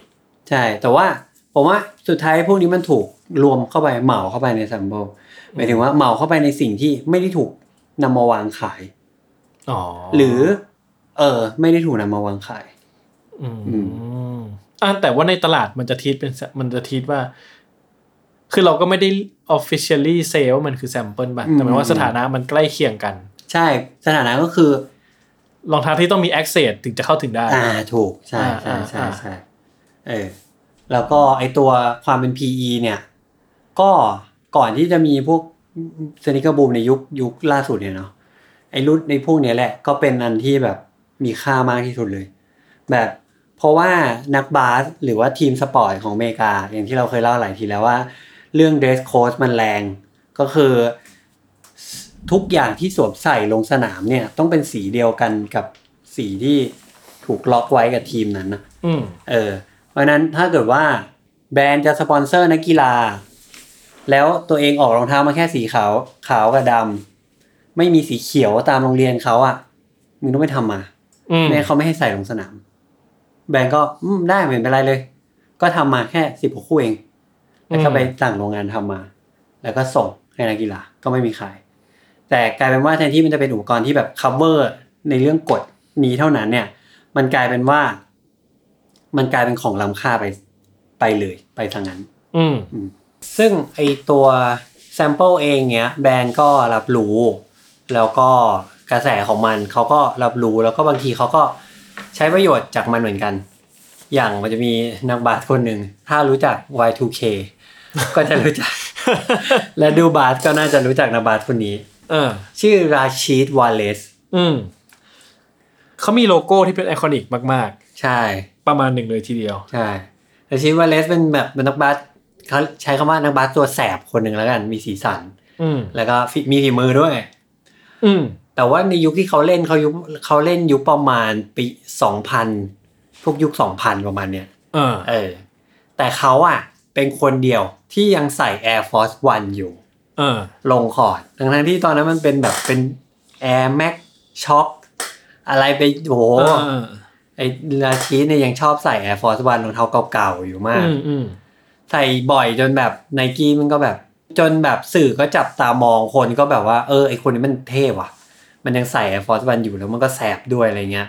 ใช่แต่ว่าผมว่าสุดท้ายพวกนี้มันถูกรวมเข้าไปเหมาเข้าไปในแซมเปิลหมายถึงว่าเหมาเข้าไปในสิ่งที่ไม่ได้ถูกนำมาวางขายหรือไม่ได้ถูกนำมาวางขายแต่ว่าในตลาดมันจะทิศว่าคือเราก็ไม่ได้ officially say ว่ามันคือแซมเปิลป่ะแต่หมายว่าสถานะมันใกล้เคียงกันใช่สถานะก็คือรองเท้าที่ต้องมี access ถึงจะเข้าถึงได้ถูกใช่ใช่ใช่ใช่แล้วก็ไอตัวความเป็น PE เนี่ยก็ก่อนที่จะมีพวกสนิกเกอร์บูมในยุคล่าสุดเนี่ยเนาะไอรุ่นในพวกนี้แหละก็เป็นอันที่แบบมีค่ามากที่สุดเลยแบบเพราะว่านักบาสหรือว่าทีมสปอร์ตของอเมริกาอย่างที่เราเคยเล่าหลายทีแล้วว่าเรื่อง dress code มันแรงก็คือทุกอย่างที่สวมใส่ลงสนามเนี่ยต้องเป็นสีเดียวกันกับสีที่ถูกล็อกไว้กับทีมนั้นนะเพราะนั้นถ้าเกิดว่าแบรนด์จะสปอนเซอร์นักกีฬาแล้วตัวเองออกรองเท้ามาแค่สีขาวกับดำไม่มีสีเขียวตามโรงเรียนเขาอ่ะมึงต้องไม่ทำมาแม้เขาไม่ให้ใส่ลงสนามแบรนด์ก็ได้ไม่เป็นไรเลยก็ทำมาแค่16คู่เองแล้วก็ไปสั่งโรงงานทำมาแล้วก็ส่งให้นักกีฬาก็ไม่มีขายแต่กลายเป็นว่าแทนที่มันจะเป็นอุปกรณ์ที่แบบ cover ในเรื่องกฎนี้เท่านั้นเนี่ยมันกลายเป็นว่ามันกลายเป็นของล้ำค่าไปเลยไปทางนั้นซึ่งไอตัว sample เองเนี้ยแบรนด์ก็รับรู้แล้วก็กระแสของมันเขาก็รับรู้แล้วก็บางทีเขาก็ใช้ประโยชน์จากมันเหมือนกัน อย่างมันจะมีนางบาสคนหนึ่งถ้ารู้จัก Y2K ก็จะรู้จักและดูบาสก็น่าจะรู้จักนางบาสคนนี้ชื่อราชีดวาเลสเขามีโลโก้ที่เป็นไอคอนิกมากๆใช่ประมาณหนึ่งเลยทีเดียวใช่ราชีดวาเลสเป็นแบบนักบาสเขาใช้คำว่านักบาสตัวแสบคนหนึ่งแล้วกันมีสีสันแล้วก็มีฝีมือด้วยแต่ว่าในยุคที่เขาเล่นเขาเล่นยุคประมาณปี2000พวกยุค2000ประมาณเนี้ยแต่เขาอ่ะเป็นคนเดียวที่ยังใส่ Air Force One อยู่ลงคอร์ดทั้งที่ตอนนั้นมันเป็นแบบเป็น Air Max ช็อคอะไรไปโอ้โหไอ้ราชีดเนี่ยยังชอบใส่ Air Force One รองเท้าเก่าๆอยู่มากใส่บ่อยจนแบบ Nike มันก็แบบจนแบบสื่อก็จับตามองคนก็แบบว่าไอคนนี้มันเท่ว่ะมันยังใส่ Air Force One อยู่แล้วมันก็แสบด้วยอะไรเงี้ย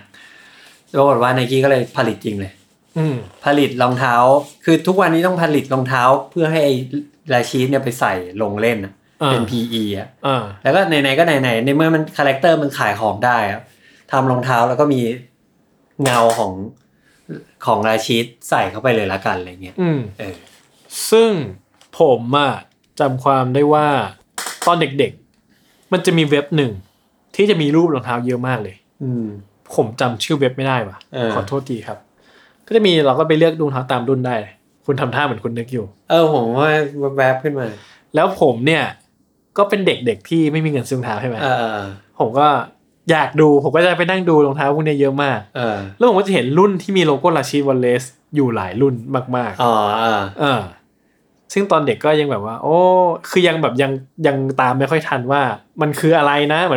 ปรากฏว่า Nike ก็เลยผลิตจริงเลยผลิตรองเท้าคือทุกวันนี้ต้องผลิตรองเท้าเพื่อให้ไอ้ราชีดเนี่ยไปใส่ลงเล่นนะเป็น PE อ่ะแล้วก็ไหนๆก็ไหนๆในเมื่อมันคาแรคเตอร์มันขายของได้อ่ะทำรองเท้าแล้วก็มีเงาของราชีดใส่เข้าไปเลยละกันอะไรเงี้ยซึ่งผมอ่ะจำความได้ว่าตอนเด็กๆมันจะมีเว็บหนึ่งที่จะมีรูปรองเท้าเยอะมากเลยผมจำชื่อเว็บไม่ได้ว่ะขอโทษทีครับก็จะมีเราก็ไปเลือกรองเท้าตามรุ่นได้คุณทำท่าเหมือนคุณนึกอยู่ผมว่าแวบขึ้นมาแล้วผมเนี่ยก็เป็นเด็กๆที่ไม่มีเงินซื้อรองเท้าใช่ไหมผมก็อยากดูผมก็จะไปนั่งดูรองเท้าพวกนี้เยอะมากแล้วผมก็จะเห็นรุ่นที่มีโลโก้ราชีดวอลเลซอยู่หลายรุ่นมากๆซึ่งตอนเด็กก็ยังแบบว่าคือยังแบบยังตามไม่ค่อยทันว่ามันคืออะไรนะเหมือ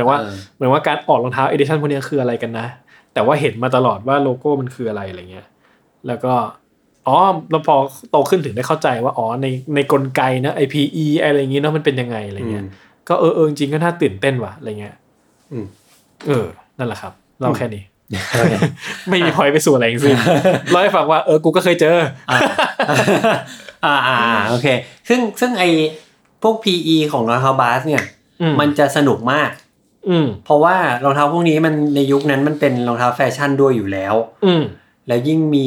นว่าการออกรองเท้าเอดิชั่นพวกนี้คืออะไรกันนะแต่ว่าเห็นมาตลอดว่าโลโก้มันคืออะไรเงี้ยแล้วก็เราพอโตขึ้นถึงได้เข้าใจว่าในกลไกนะไอพีอีอะไรอย่างงี้เนาะมันเป็นยังไงอะไรเงี้ยก็จริงก็น่าตื่นเต้นว่ะอะไรเงี้ยนั่นแหละครับเราแค่นี้ไม่มีพอยไปสู่อะไรจริงๆเล่าให้ฟังว่ากูก็เคยเจอโอเคซึ่งไอพวก PE ของรองเท้าบาสเนี่ยมันจะสนุกมากเพราะว่ารองเท้าพวกนี้มันในยุคนั้นมันเป็นรองเท้าแฟชั่นด้วยอยู่แล้วแล้วยิ่งมี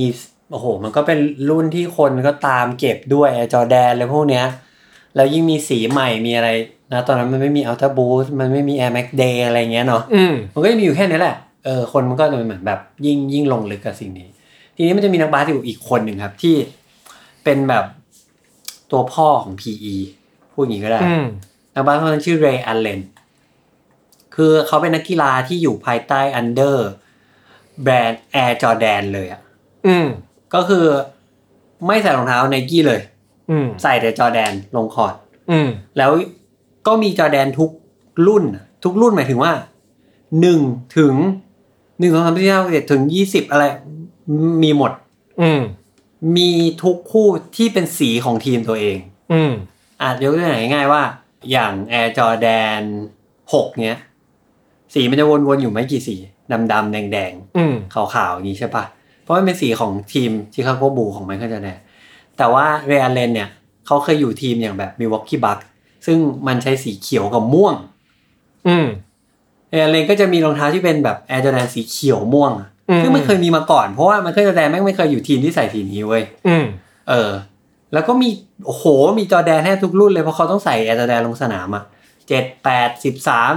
มันก็เป็นรุ่นที่คนก็ตามเก็บด้วย Air Jordan อะไรพวกเนี้ยแล้วยิ่งมีสีใหม่มีอะไรนะตอนนั้นมันไม่มี Ultra Boost มันไม่มี Air Max Day อะไรเงี้ยเนาะมันก็มีอยู่แค่นี้แหละคนมันก็เหมือนแบบยิ่งลงลึกกับสิ่งนี้ทีนี้มันจะมีนักบาสอยู่อีกคนนึงครับที่เป็นแบบตัวพ่อของ PE พูดอย่างนี้ก็ได้นักบาสคนนั้นชื่อ Ray Allen คือเขาเป็นนักกีฬาที่อยู่ภายใต้ Under แบรนด์ Air Jordan เลยอ่ะก็คือไม่ใส่รองเท้า Nike เลยใส่แต่ Jordan ลงคอร์ดแล้วก็มี Jordan ทุกรุ่นหมายถึงว่า1ถึง1 2 3 4 5 6ถึง20อะไรมีหมดมีทุกคู่ที่เป็นสีของทีมตัวเองอาจยกตัวอย่างง่ายๆว่าอย่าง Air Jordan 6เนี้ยสีมันจะวนๆอยู่ไม่กี่สีดำๆแดงๆขาวๆอย่างนี้ใช่ปะเพราะมันเป็นสีของทีมชิคาโกบูลของไมเคิลจอร์แดนแต่ว่าเรอัลเลนเนี่ยเขาเคยอยู่ทีมอย่างแบบมิลวอกกี้บัคซึ่งมันใช้สีเขียวกับม่วงเรอัลเลนก็จะมีรองเท้าที่เป็นแบบแอร์จอร์แดนสีเขียวม่วงซึ่งไม่เคยมีมาก่อนเพราะว่าไมเคิลจอร์แดนไม่เคยอยู่ทีมที่ใส่สีนี้เว้ยแล้วก็มีมีจอร์แดนแทบทุกรุ่นเลยเพราะเขาต้องใส่แอร์จอร์แดนลงสนามอ่ะ7 8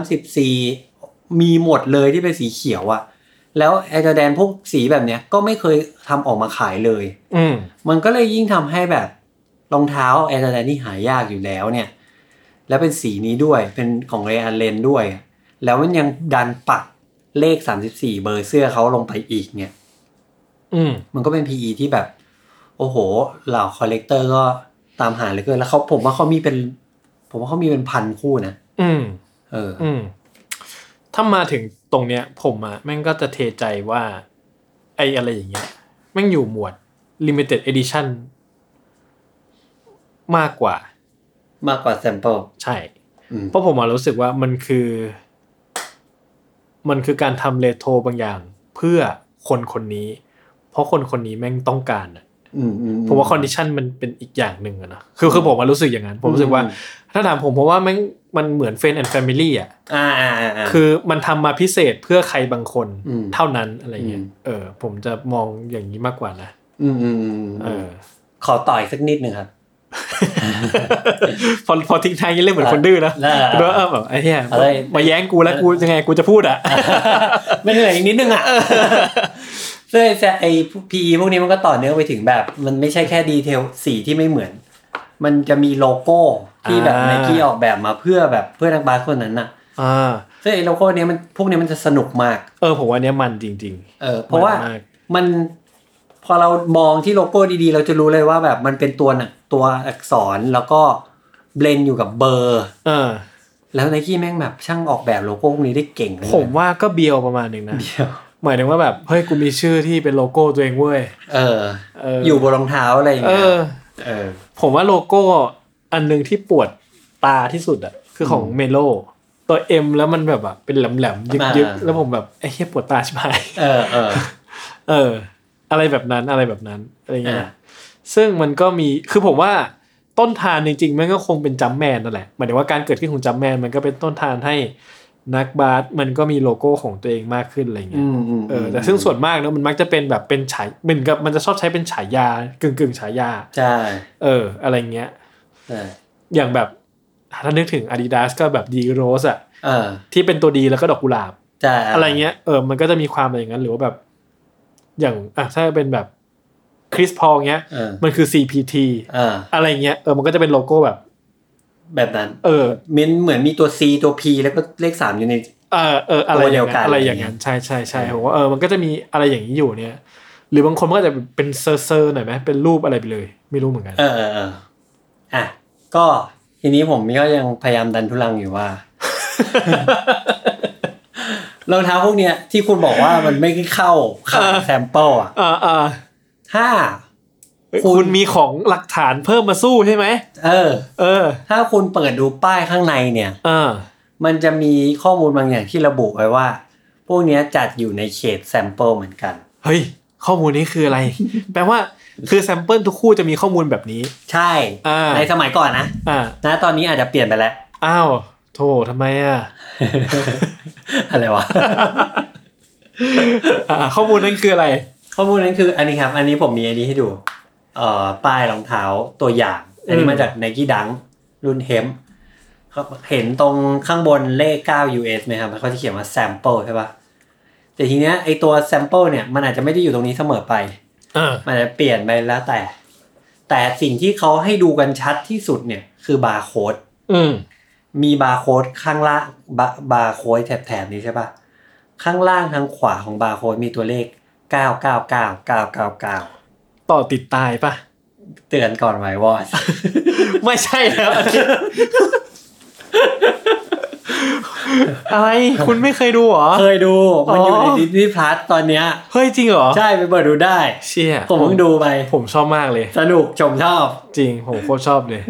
13 14มีหมดเลยที่เป็นสีเขียวอ่ะแล้วแอร์จอร์แดนพวกสีแบบเนี้ยก็ไม่เคยทำออกมาขายเลยมันก็เลยยิ่งทำให้แบบรองเท้าแอร์จอร์แดนที่หายากอยู่แล้วเนี่ยแล้วเป็นสีนี้ด้วยเป็นของเรอัลเลนด้วยแล้วมันยังดันปักเลข34เบอร์เสื้อเขาลงไปอีกเนี่ยมันก็เป็น PE ที่แบบเหล่าคอลเลกเตอร์ก็ตามหาเหลือเกินแล้วผมว่าเขามีเป็นพันคู่นะถ้ามาถึงตรงเนี้ยผมอ่ะแม่งก็จะเทใจว่าไอ้อะไรอย่างเงี้ยแม่งอยู่หมวด limited edition มากกว่า sample ใช่เพราะผมอ่ะรู้สึกว่ามันคือการทำเรโทรบางอย่างเพื่อคนนี้เพราะคนนี้แม่งต้องการอ่ะผมว่าคอนดิชั่นมันเป็นอีกอย่างนึงอ่ะนะคือผมอ่ะรู้สึกอย่างนั้นผมรู้สึกว่าถ้าถามผมเพราะว่าแม่งมันเหมือน Friends and Family อ่ะคือมันทำมาพิเศษเพื่อใครบางคนเท่านั้นอะไรเงี้ยผมจะมองอย่างนี้มากกว่านะ ขอต่ออีกสักนิดนึงครับ พอทิ้งท้ายเล่นเหมือนคนดื้อนะแล้วแบบไอ้เหี้ยมาแย้งกูแล้วกูยังไงกูจะพูดอ่ะไม่เหนื่อยอีกนิดนึงอ่ะเสื้อไอ้ PE พวกนี้มันก็ต่อเนื่องไปถึงแบบมันไม่ใช่แค่ดีเทลสีที่ไม่เหมือนมันจะมีโลโก้ที่แบบ Nike ออกแบบมาเพื่อแบบเพื่อนักบาสคนนั้นน่ะซึ่งไอ้โลโก้เนี้ยมันพวกนี้มันจะสนุกมากผมว่าเนี้ยมันจริงๆเพราะว่ามันพอเรามองที่โลโก้ดีๆเราจะรู้เลยว่าแบบมันเป็นตัวหนักตัวอักษรแล้วก็เบลนด์อยู่กับเบอร์แล้ว Nike แม่งแบบช่างออกแบบโลโก้พวกนี้ได้เก่งเลยผมว่าก็เบียวประมาณนึงนะหมายถึงว่าแบบเฮ้ยกูมีชื่อที่เป็นโลโก้ตัวเองเว้ยอยู่บนรองเท้าอะไรอย่างเงี้ยผมว่าโลโก้อันนึงที่ปวดตาที่สุดอ่ะคือของเมโลตัว M แล้วมันแบบอ่ะเป็นแหลมๆยึกๆแล้วผมแบบไอ้เหี้ยปวดตาชิบหายอะไรแบบนั้นอะไรเงี้ยซึ่งมันก็มีคือผมว่าต้นทางจริงๆมันก็คงเป็นจัมป์แมนนั่นแหละหมายถึงว่าการเกิดขึ้นของจัมป์แมนมันก็เป็นต้นทางให้นักบาสมันก็มีโลโก้ของตัวเองมากขึ้นอะไรเงี้ยแต่ซึ่งส่วนมากแล้วมันมักจะเป็นแบบเป็นฉายเหมือนกับมันจะชอบใช้เป็นฉายากึ่งๆฉายาใช่อะไรเงี้ยอย่างแบบถ้านึกถึง Adidas ก็แบบดีโรสอ่ะที่เป็นตัวดีแล้วก็ดอกกุหลาบใช่อะไรเงี้ยมันก็จะมีความอะไรอย่างนั้นหรือว่าแบบอย่างถ้าเป็นแบบคริสพอลเงี้ยมันคือ CPT อะไรเงี้ยมันก็จะเป็นโลโก้แบบนั้นเหมือนมีตัว C ตัว P แล้วก็เลข3อยู่ในอะไรเดียวกันอะไรอย่างนั้นใช่ๆๆผมว่ามันก็จะมีอะไรอย่างนี้อยู่เนี่ยหรือบางคนมันก็จะเป็นเซอร์ๆหน่อยมั้ยเป็นรูปอะไรไปเลยไม่รู้เหมือนกันก็ทีนี้ผมก็ยังพยายามดันทุลังอยู่ว่ารองเท้าพวกเนี้ยที่คุณบอกว่ามันไม่เข้าขาแซมเปิลอ่ะถ้าคุณมีของหลักฐานเพิ่มมาสู้ใช่ไหมถ้าคุณเปิดดูป้ายข้างในเนี่ยมันจะมีข้อมูลบางอย่างที่ระบุไว้ว่าพวกนี้จัดอยู่ในเขตแซมเปิลเหมือนกันเฮ้ยข้อมูลนี้คืออะไร แปลว่าคือแซมเปิลทุกคู่จะมีข้อมูลแบบนี้ใช่ในสมัยก่อนนะตอนนี้อาจจะเปลี่ยนไปแล้วอ้าวโธ่ทำไมอ่ะ อะไรวะ ข้อมูลนั้นคืออะไรข้อมูลนั้นคืออันนี้ครับอันนี้ผมมีอันนี้ให้ดูป้ายรองเท้าตัวอย่างอันนี้มาจาก Nike Dunk รุ่นเฮมเห็นตรงข้างบนเลข9 US มั้ยครับมันเขาจะเขียนว่า sample ใช่ป่ะแต่ทีเนี้ยไอ้ตัว sample เนี่ยมันอาจจะไม่ได้อยู่ตรงนี้เสมอไปมันจะเปลี่ยนไปแล้วแต่สิ่งที่เขาให้ดูกันชัดที่สุดเนี่ยคือบาร์โค้ดมีบาร์โค้ดข้างล่างบาร์โค้ดแถบๆนี้ใช่ป่ะข้างล่างทางขวาของบาร์โค้ดมีตัวเลข9999999ต่อติดตายป่ะเตือนก่อนไว้วอด ไม่ใช่แล้ว อะไรคุณไม่เคยดูหรอเคยดูมันอยู่ใน Disney Plus ตอนเนี้ยเฮ้ยจริงเหรอใช่ไปเปิดดูได้เชี่ยผมเพิ่งดูไปผมชอบมากเลยสนุกชอบจริงผมโคตรชอบเลย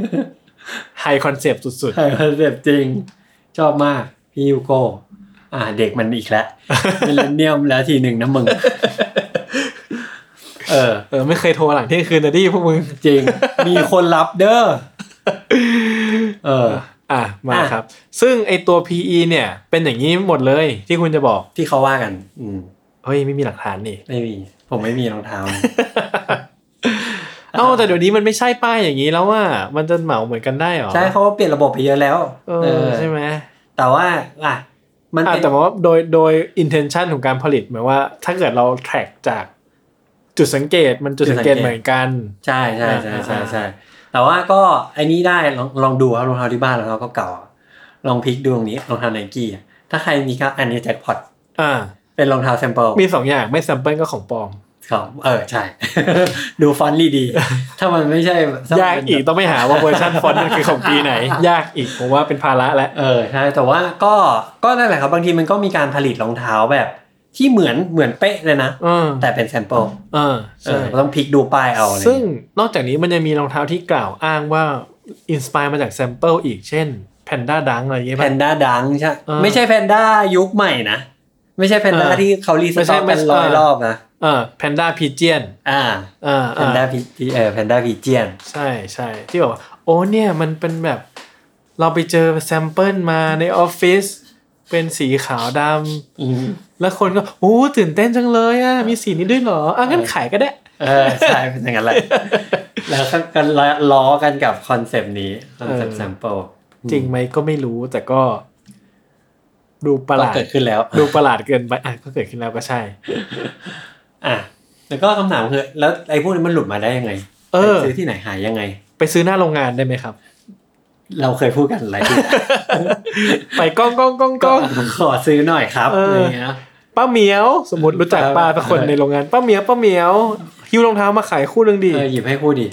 ไฮคอนเซปต์สุดๆไฮคอนเซปต์จริงชอบมากพี่ยูโก้เด็กมันอีกแล้วมิลเลนเนียมแล้วทีนึงนะมึงไม่เคยโทรหลังเที่ยงคืนนะดิพวกมึงจริง มีคนรับเด้อมาครับซึ่งไอตัว PE เนี่ยเป็นอย่างนี้หมดเลยที่คุณจะบอกที่เขาว่ากันเฮ้ยไม่มีหลักฐานนี่ไม่มีผมไม่มีรองเท้า เอ้าแต่เดี๋ยวนี้มันไม่ใช่ป้ายอย่างนี้แล้วว่ามันจะเหมาเหมือนกันได้หรอใช่เขาเปลี่ยนระบบไปเยอะแล้วใช่ไหมแต่ว่ามันแต่ว่าโดย intention ของการผลิตหมายว่าถ้าเกิดเรา track จากจุดสังเกตมันจุดสังเกตเหมือนกันใช่ๆๆๆๆแต่ว่าก็ไอ้นี้ได้ลองดูครับรองเท้าที่บ้านแล้วก็เก่าลองพลิกดูตรงนี้รองเท้า Nike ถ้าใครมีก็อันนี้แจ็คพอตเป็นรองเท้าแซมเปิลมี2อย่างไม่แซมเปิลก็ของปลอมครับใช่ ดูฟอนต์ดีๆถ้ามันไม่ใช่ยากอีกต้องไม่หาว่าเวอร์ชั่นฟอนต์มันคือของปีไหนยากอีกผมว่าเป็นภาระแล้วใช่แต่ว่าก็นั่นแหละครับบางทีมันก็มีการผลิตรองเท้าแบบที่เหมือนเป๊ะเลยนะแต่เป็นแซมเปิลต้องพลิกดูป้ายเอาซึ่งนอกจากนี้มันยังมีรองเท้าที่กล่าวอ้างว่าอินสไปร์มาจากแซมเปิลอีกเช่น Panda Dunk อะไรอย่างเงี้ย Panda Dunk ใช่ไม่ใช่ Panda ยุคใหม่นะไม่ใช่ Panda ที่เขารีสต็อกเป็น100รอบนะPanda Pigeon Panda Pigeon Panda Pigeon ใช่ๆที่บอกว่าโอ้เนี่ยมันเป็นแบบเราไปเจอแซมเปิลมาในออฟฟิศเป็นสีขาวดำแล้วคนก็โอ้ตื่นเต้นจังเลยอ่ะมีสีนี้ด้วยเหรองั้นขายก็ได้ เออใช่เป็นอย่างนั้นแหละแล้วก็ล้อกันกับคอนเซปต์นี้คอนเซปต์แซมเปิลจริงไหมก็ไม่รู้แต่ก็ดูประหลาดเกิดขึ้นแล้วดูประหลาดเกินไปอ่ะก็เกิดขึ้นแล้วก็ใช่อ่ะแล้วก็คำถามคือแล้วไอ้พวกนี้มันหลุดมาได้ยังไงไปซื้อที่ไหนหายยังไงไปซื้อหน้าโรงงานได้ไหมครับเราเคยพูดกันอะไรที่ไปก้องขอซื้อหน่อยครับอะไรเงี้ยป้าเหมียวสมมติรู้จักป้าสักคนในโรงงานป้าเหมียวหิ้วรองเท้ามาขายคู่นึงดิหยิบให้คู่ดิ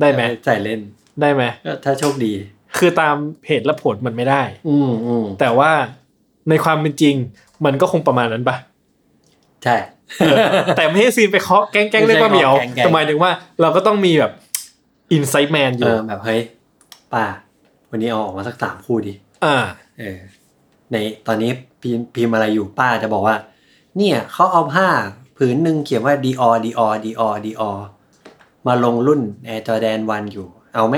ได้ไหมจ่ายเล่นได้ไหมถ้าโชคดีคือตามเหตุและผลมันไม่ได้แต่ว่าในความเป็นจริงมันก็คงประมาณนั้นป่ะใช่แต่ไม่ให้ซีนไปเคาะแกล้งๆเรียกป้าเหมียวแต่หมายถึงว่าเราก็ต้องมีแบบอินไซต์แมนอยู่แบบเฮ้ยป้าวันนี้เอาออกมาสัก3คู่ดิในตอนนี้พิมพ์อะไรอยู่ป้าจะบอกว่าเนี่ยเขาเอาผ้าผืนหนึ่งเขียนว่า Dior มาลงรุ่น Air Jordan 1อยู่เอาไหม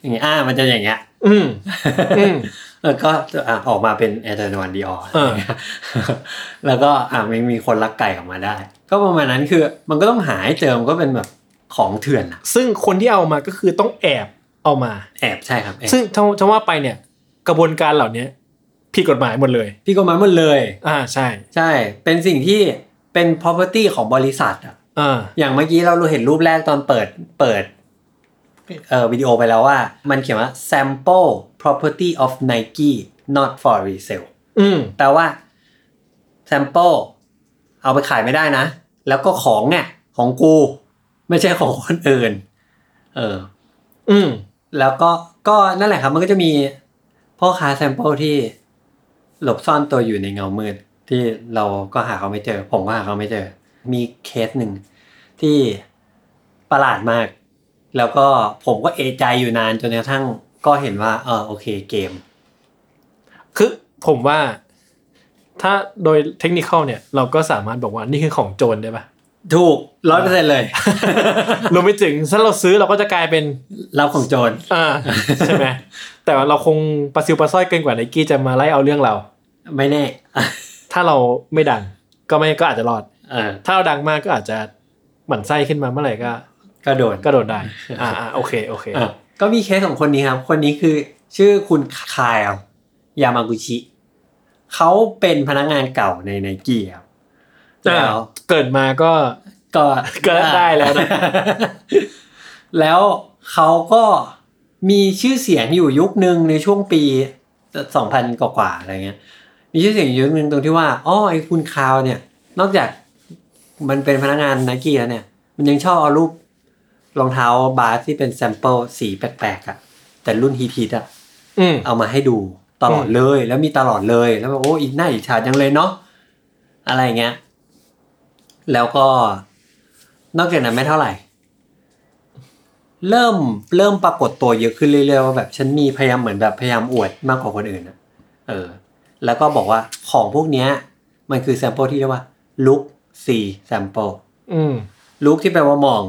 อย่างเงี้ยมันจะอย่างเงี้ยแล้วก็ออกมาเป็น Air Jordan 1 Dior แล้วก็มีคนลักไก่ออกมาได้ก็ประมาณนั้นคือมันก็ต้องหาให้เจอมันก็เป็นแบบของเถื่อนซึ่งคนที่เอามาก็คือต้องแอบเอามาแอบใช่ครับซึ่งถ้าว่าไปเนี่ยกระบวนการเหล่านี้ผิดกฎหมายหมดเลยผิดกฎหมายหมดเลยใช่เป็นสิ่งที่เป็น property ของบริษัทอย่างเมื่อกี้เราเห็นรูปแรกตอนเปิดวิดีโอไปแล้วว่ามันเขียนว่า sample property of Nike not for resale แปลว่า sample เอาไปขายไม่ได้นะแล้วก็ของเนี่ยของกูไม่ใช่ของคนอื่นแล้วก็นั่นแหละครับมันก็จะมีพ่อค้าแซมเปิลที่หลบซ่อนตัวอยู่ในเงามืดที่เราก็หาเขาไม่เจอผมก็หาเขาไม่เจอมีเคสหนึ่งที่ประหลาดมากแล้วก็ผมก็เอะใจอยู่นานจนกระทั่งก็เห็นว่าโอเคเกมคือผมว่าถ้าโดยเทคนิคเนี่ยเราก็สามารถบอกว่านี่คือของโจรได้ปะถูก 100% เลยรวมไปถึงถ้าเราซื้อเราก็จะกลายเป็นเราของโจรใช่ไหมแต่ว่าเราคงปลาซิวปลาสร้อยเกินกว่า Nike จะมาไล่เอาเรื่องเราไม่แน่ถ้าเราไม่ดังก็อาจจะรอดถ้าเราดังมากก็อาจจะหมั่นไส้ขึ้นมาเมื่อไหร่ก็โดนได้โอเคก็มีเคสของคนนี้ครับคนนี้คือชื่อคุณคายยามากุชิเขาเป็นพนักงานเก่าใน Nike ครับแล้วเกิดมาก็ได้แล้วนะแล้วเขาก็มีชื่อเสียงอยู่ยุคนึงในช่วงปี 2000 กว่าๆอะไรเงี้ยมีชื่อเสียงอยู่ยุคนึงตรงที่ว่าไอ้คุณคาวเนี่ยนอกจากมันเป็นพนักงาน Nike แล้วเนี่ยมันยังชอบเอารูปรองเท้าบาสที่เป็นแซมเปิลสีแปลกๆอ่ะแต่รุ่นฮิตๆอ่ะเอามาให้ดูตลอดเลยแล้วมีตลอดเลยแล้วแบบอีกหน้าอิจฉาจังเลยเนาะอะไรเงี้ยแล้วก็นอกจากนั้นไม่เท่าไหร่เริ่มปรากฏตัวเยอะขึ้นเรื่อยๆว่าแบบฉันมีพยายามอวดมากกว่าคนอื่นนะแล้วก็บอกว่าของพวกเนี้ยมันคือแซมเปิลที่เรียกว่า Luxie แซมเปิลLux ที่แปลว่ามอง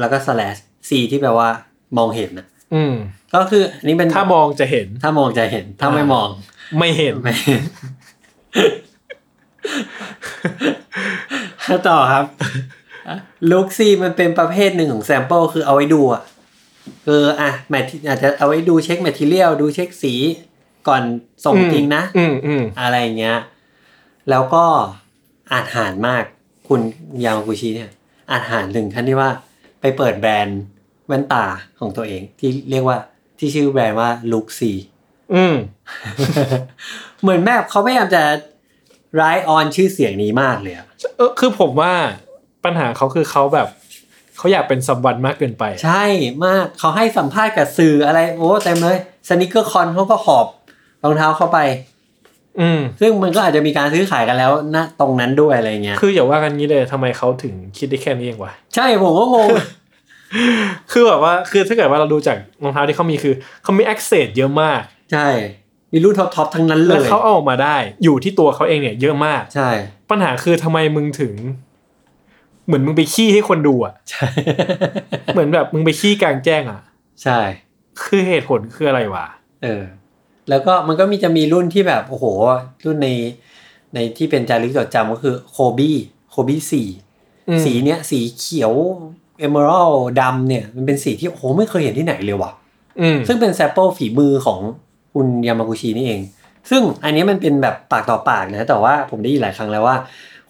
แล้วก็ slash C ที่แปลว่ามองเห็นนะก็คืออันนี้เป็นถ้ามองจะเห็นถ้าไม่มองไม่เห็น ต่อครับ Luxie มันเป็นประเภทหนึ่งของแซมเปิลคือเอาไว้ดูอาจจะเอาไว้ดูเช็คแมททีเรียลดูเช็คสีก่อนส่งจริงนะ อะไรเงี้ยแล้วก็อาจหารมากคุณยามากุชิเนี่ยอาจหารถึงขั้นที่ว่าไปเปิดแบรนด์แว่นตาของตัวเองที่เรียกว่าที่ชื่อแบรนด์ว่า Luxie เหมือนแม่เขาพยายามจะRight on ชื่อเสียงนี้มากเลยคือผมว่าปัญหาเขาคือเขาแบบเขาอยากเป็นซัมวันมากเกินไปใช่มากเขาให้สัมภาษณ์กับสื่ออะไรเต็มเลย Sneaker Con เขาก็หอบรองเท้าเข้าไปซึ่งมันก็อาจจะมีการซื้อขายกันแล้วนะตรงนั้นด้วยอะไรเงี้ยคืออย่าว่ากันงี้เลยทำไมเขาถึงคิดได้แค่นี้เองวะใช่ผมก็งง คือแบบว่าคือถ้าเกิดว่าเราดูจากรองเท้าที่เขามีคือเขามี access เยอะมากใช่มีรุ่นท็อปๆทั้งนั้นเลยแล้วเขาเอามาได้อยู่ที่ตัวเขาเองเนี่ยเยอะมากใช่ปัญหาคือทำไมมึงถึงเหมือนมึงไปขี้ให้คนดูอ่ะใช่ เหมือนแบบมึงไปขี้กลางแจ้งอ่ะใช่คือเหตุผลคืออะไรวะแล้วก็มันก็มีจะมีรุ่นที่แบบโอ้โหรุ่นในที่เป็นจารึกจดจำก็คือโคบี้4 สีเนี้ยสีเขียวเอเมอรัลดำเนี่ยมันเป็นสีที่โอ้โหไม่เคยเห็นที่ไหนเลยว่ะซึ่งเป็นแซมเปิลฝีมือของคุณยามากุชินี่เองซึ่งอันนี้มันเป็นแบบปากต่อปากนะแต่ว่าผมได้ยินหลายครั้งแล้วว่า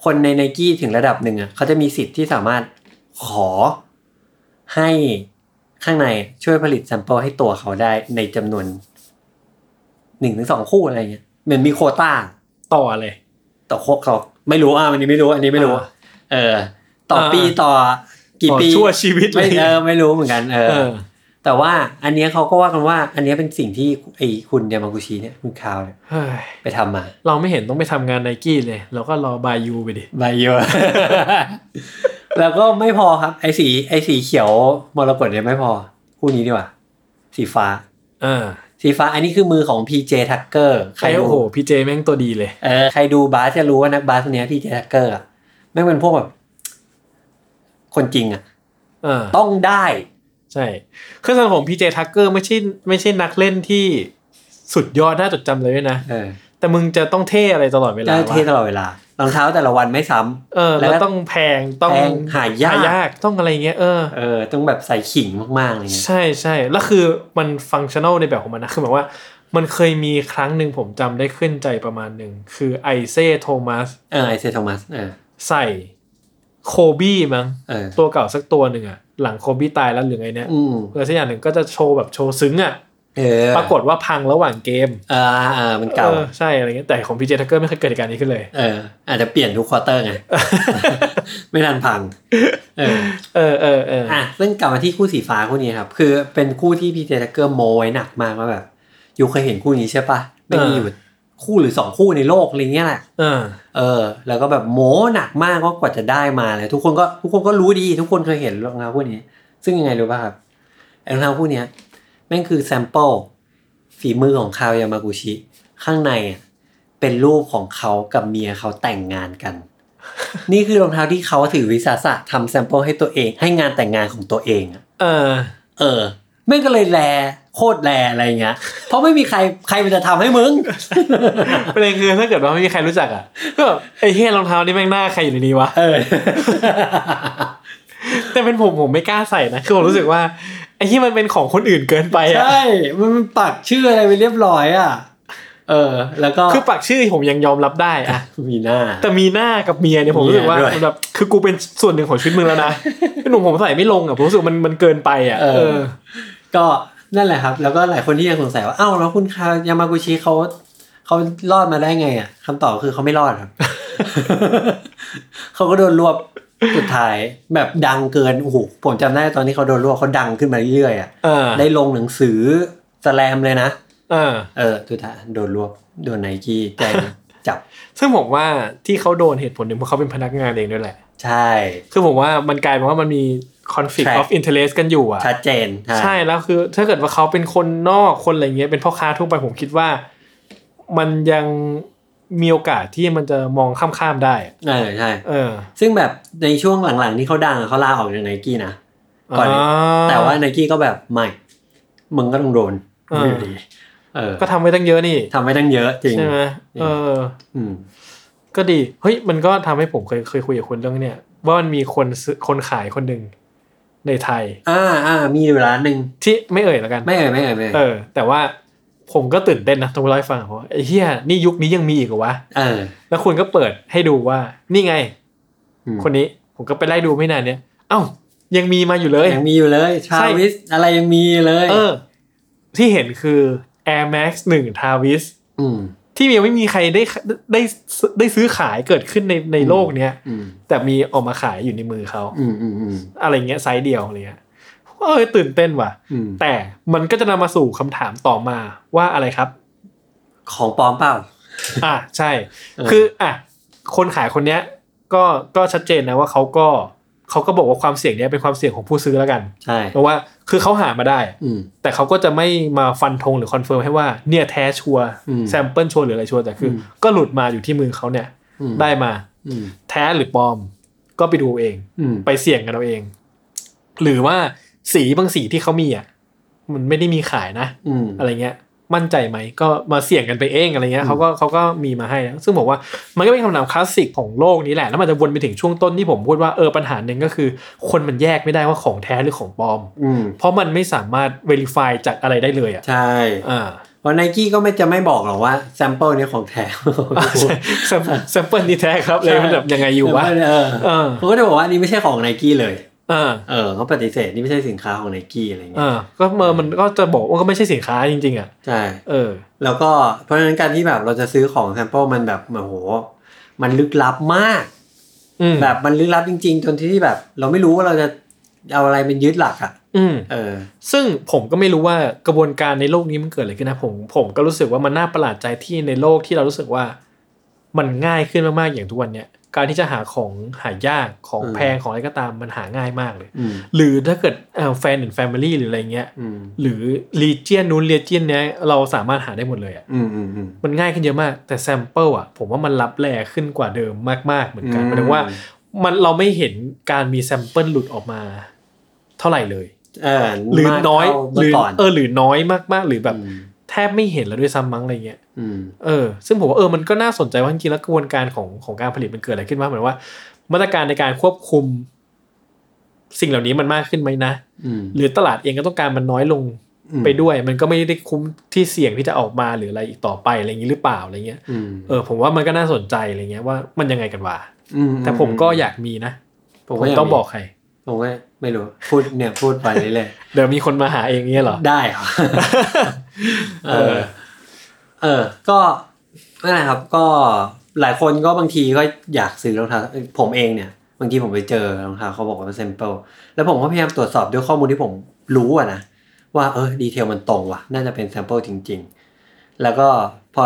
คนใน Nike ถึงระดับหนึ่งอ่ะเขาจะมีสิทธิ์ที่สามารถขอให้ข้างในช่วยผลิตแซมเปิลให้ตัวเขาได้ในจำนวน 1-2 คู่อะไรเงี้ยเหมือนมีโควต้าต่อเลยต่อโคเขาไม่รู้อันนี้ไม่รู้อันนี้ไม่รู้ต่อปีต่อกี่ปีชั่วชีวิตเลยไม่รู้เหมือนกันแต่ว่าอันนี้เขาก็ว่ากันว่าอันนี้เป็นสิ่งที่ไอ้คุณยามากุชิเนี่ยคุณคาวเนี่ยไปทำมาเราไม่เห็นต้องไปทำงาน Nike เลยเราก็รอบายยูไปดิบายยู แล้วก็ไม่พอครับไอ้สีเขียวมรกตเนี่ยไม่พอคู่นี้ดีกว่าสีฟ้าสีฟ้าอันนี้คือมือของ PJ Tucker ใครโอ้โห PJ แม่งตัวดีเลยใครดูบาสจะรู้ว่านักบาสคนนี้ PJ Tucker อ่ะแม่งเป็นพวกแบบคนจริงอ่ะต้องได้ใช่คือสำหรับผม PJ Tucker ไม่ใช่นักเล่นที่สุดยอดน่าจดจำเลยนะแต่มึงจะต้องเท่อะไรตลอดเวลาเท่ตลอดเวลารองเท้าแต่ละวันไม่ซ้ำแล้วต้องแพงต้องหายากต้องอะไรเงี้ยต้องแบบใส่ขิงมากๆเลยใช่ใช่แล้วคือมันฟังก์ชันนอลในแบบของมันนะคือแบบว่ามันเคยมีครั้งหนึ่งผมจำได้ขึ้นใจประมาณหนึ่งคือไอเซ่โทมัสใส่โคบี้มั้งตัวเก่าสักตัวหนึ่งอ่ะหลังโคบี้ตายแล้วหรือไงเนี่ยสักอย่างหนึ่งก็จะโชว์แบบโชว์ซึ้งอ่ะปรากฏว่าพังระหว่างเกมมันเก่าใช่อะไรเงี้ยแต่ของ PJ Tucker ไม่เคยเกิดเหตุการณ์นี้ขึ้นเลยอาจจะเปลี่ยนทุกควอเตอร์ไง ไม่ทันพังซึ่งกลับมาที่คู่สีฟ้าคู่นี้ครับคือเป็นคู่ที่ PJ Tucker โมไว้หนักมากว่าแบบอยู่เคยเห็นคู่นี้ใช่ปะไม่มีอยู่คู่หรือ2คู่ในโลกอะไรเงี้ยแหละแล้วก็แบบโมหนักมากว่ากว่าจะได้มาเลยทุกคนก็รู้ดีทุกคนเคยเห็นรองเท้าคู่นี้ซึ่งยังไงรู้ป่ะครับรองเท้าคู่นี้แม่งคือแซมเปิลฝีมือของคาวยามากุชิข้างในเป็นรูปของเขากับเมียเขาแต่งงานกัน นี่คือรองเท้าที่เขาถือวิสาสะทำแซมเปิลให้ตัวเองให้งานแต่งงานของตัวเองแม่งก็เลยแลโคตรแลอะไรอย่างเงี้ยเพราะไม่มีใครมันจะทำให้มึงประเด็นคือถ้าเกิดว่าไม่มีใครรู้จักก็ไอ้เหี้ยรองเท้านี่แม่งหน้าใครอยู่ในนี้วะแต่เป็นผมไม่กล้าใส่นะคือผมรู้สึกว่าไอ้ที่มันเป็นของคนอื่นเกินไปอ่ะใช่มันปักชื่ออะไรไปเรียบร้อยอ่ะแล้วก็คือปักชื่อผมยังยอมรับได้อ่ะมีหน้าแต่มีหน้ากับเมียเนี่ยผมรู้สึกว่าแบบคือกูเป็นส่วนหนึ่งของชีวิตมึงแล้วนะเป็นหนุ่มผมใส่ไม่ลงอ่ะผมรู้สึกมันเกินไปอ่ะก็นั่นแหละครับแล้วก็หลายคนที่ยังสงสัยว่าอ้าวแล้วคุณคายามากุชิเขารอดมาได้ไงอ่ะคำตอบคือเขาไม่รอดครับ เขาก็โดนรวบสุดท้ายแบบดังเกินโอ้โหผมจำได้ตอนที่เขาโดนรวบเขาดังขึ้นมาเรื่อยๆอ่ะได้ลงหนังสือสแลมเลยนะสุดท้ายโดนรวบโดน Nike จับซึ่งผมว่าที่เขาโดนเหตุผลหนึ่งเพราะเขาเป็นพนักงานเองด้วยแหละใช่คือผมว่ามันกลายเป็นว่ามันมี conflict of interest กันอยู่อ่ะชัดเจนใช่แล้วคือถ้าเกิดว่าเขาเป็นคนนอกคนอะไรเงี้ยเป็นพ่อค้าทั่วไปผมคิดว่ามันยังมีโอกาสที่มันจะมองข้ามๆได้ใช่ซึ่งแบบในช่วงหลังๆนี่เขาดังเขาลาออกจาก Nike นะก่อนแต่ว่า Nike ก็แบบไม่มึงก็ต้องโดนอยู่ดีก็ทำไว้ตั้งเยอะนี่ทำไว้ตั้งเยอะจริงใช่ไหมก็ดีเฮ้ยมันก็ทำให้ผมเคยคุยกับคนเรื่องเนี้ยว่ามันมีคนขายคนหนึ่งในไทยมีอยู่ร้านหนึ่งที่ไม่เอ่ยแล้วกันไม่เอ่ยแต่ว่าผมก็ตื่นเต้นนะต้องเล่าให้ฟังว่าไอ้เหี้ยนี่ยุคนี้ยังมีอีกเหรอวะแล้วคุณก็เปิดให้ดูว่านี่ไงคนนี้ผมก็ไปไล่ดูไม่นานเนี้ยเอ้ายังมีมาอยู่เลยชาวิสอะไรยังมีเลยที่เห็นคือ Air Max 1 Travis ที่ยังไม่มีใครได้ซื้อขายเกิดขึ้นในโลกเนี้ยแต่มีออกมาขายอยู่ในมือเขาอะไรเงี้ยไซส์เดียวอะไรเงี้ยตื่นเต้นว่ะแต่มันก็จะนำมาสู่คำถามต่อมาว่าอะไรครับของปลอมเปล่าใช่คือคนขายคนเนี้ยก็ชัดเจนนะว่าเขาก็บอกว่าความเสี่ยงเนี้ยเป็นความเสี่ยงของผู้ซื้อแล้วกันใช่เพราะว่าคือเขาหามาได้แต่เขาก็จะไม่มาฟันธงหรือคอนเฟิร์มให้ว่าเนี่ยแท้ชัวร์แซมเปิลชัวร์หรืออะไรชัวร์แต่คือก็หลุดมาอยู่ที่มือเขาเนี่ยได้มาแท้หรือปลอมก็ไปดูเองไปเสี่ยงกันเอาเองหรือว่าสีบางสีที่เขามีอ่ะมันไม่ได้มีขายนะ อะไรเงี้ย มั่นใจไหมก็มาเสี่ยงกันไปเองอะไรเงี้ยเขาก็มีมาให้นะซึ่งบอกว่ามันก็เป็นคำนามคลาสสิกของโลกนี้แหละแล้วมันจะวนไปถึงช่วงต้นที่ผมพูดว่าปัญหาหนึ่งก็คือคนมันแยกไม่ได้ว่าของแท้หรือของปลอมเพราะมันไม่สามารถ verify จากอะไรได้เลยอ่ะใช่เพราะ Nike ก็ไม่จะไม่บอกหรอกว่าแซมเปิลนี้ของแท้ แซมเปิลนี่แท้ครับเลยมันแบบยังไงอยู่วะเขาก็จะบอกว่านี่ไม่ใช่ของ Nike เลยเขาปฏิเสธนี่ไม่ใช่สินค้าของ Nike อะไรเงี้ยก็มันก็จะบอกว่าก็ไม่ใช่สินค้าจริงๆอ่ะใช่แล้วก็เพราะฉะนั้นการที่แบบเราจะซื้อของแซมเปิลมันแบบโอ้โหมันลึกลับมากแบบมันลึกลับจริงๆจนที่แบบเราไม่รู้ว่าเราจะเอาอะไรเป็นยึดหลักอ่ะซึ่งผมก็ไม่รู้ว่ากระบวนการในโลกนี้มันเกิดอะไรขึ้นนะผมก็รู้สึกว่ามันน่าประหลาดใจที่ในโลกที่เรารู้สึกว่ามันง่ายขึ้นมากๆอย่างทุกวันเนี้ยการที่จะหาของหายากของแพงของอะไรก็ตามมันหาง่ายมากเลยหรือถ้าเกิดแฟนหรือแฟมิลี่หรืออะไรเงี้ยหรือรีเจียนนู้นรีเจียนเนี้ยเราสามารถหาได้หมดเลยอ่ะมันง่ายขึ้นเยอะมากแต่แซมเปิลอ่ะผมว่ามันลับแลขึ้นกว่าเดิมมากๆเหมือนกันหมายถึงว่ามันเราไม่เห็นการมีแซมเปิลหลุดออกมาเท่าไหร่เลยหรือน้อยหรือน้อยมากๆหรือแบบแทบไม่เห็นแล้วด้วยซ้ำมั้งอะไรเงี้ยซึ่งผมว่ามันก็น่าสนใจว่าจริงๆแล้วกระบวนการของการผลิตมันเกิดอะไรขึ้นบ้างเหมือนว่ามาตรการในการควบคุมสิ่งเหล่านี้มันมากขึ้นไหมนะหรือตลาดเองก็ต้องการมันน้อยลงไปด้วยมันก็ไม่ได้คุ้มที่เสี่ยงที่จะออกมาหรืออะไรอีกต่อไปอะไรอย่างนี้หรือเปล่าอะไรเงี้ยผมว่ามันก็น่าสนใจอะไรเงี้ยว่ามันยังไงกันวะแต่ผมก็อยากมีนะผมต้องบอกใครผมก็ไม่รู้พูดไปเรื่อยๆเดี๋ยวมีคนมาหาเองเงี้ยหรอได้เหรอก็นั่นแหละครับก็หลายคนก็บางทีก็อยากซื้อรองเท้าผมเองเนี่ยบางทีผมไปเจอรองเท้าเขาบอกว่าเป็นแซมเปิลแล้วผมก็พยายามตรวจสอบด้วยข้อมูลที่ผมรู้อะนะว่าดีเทลมันตรงว่ะน่าจะเป็นแซมเปิลจริงๆแล้วก็พอ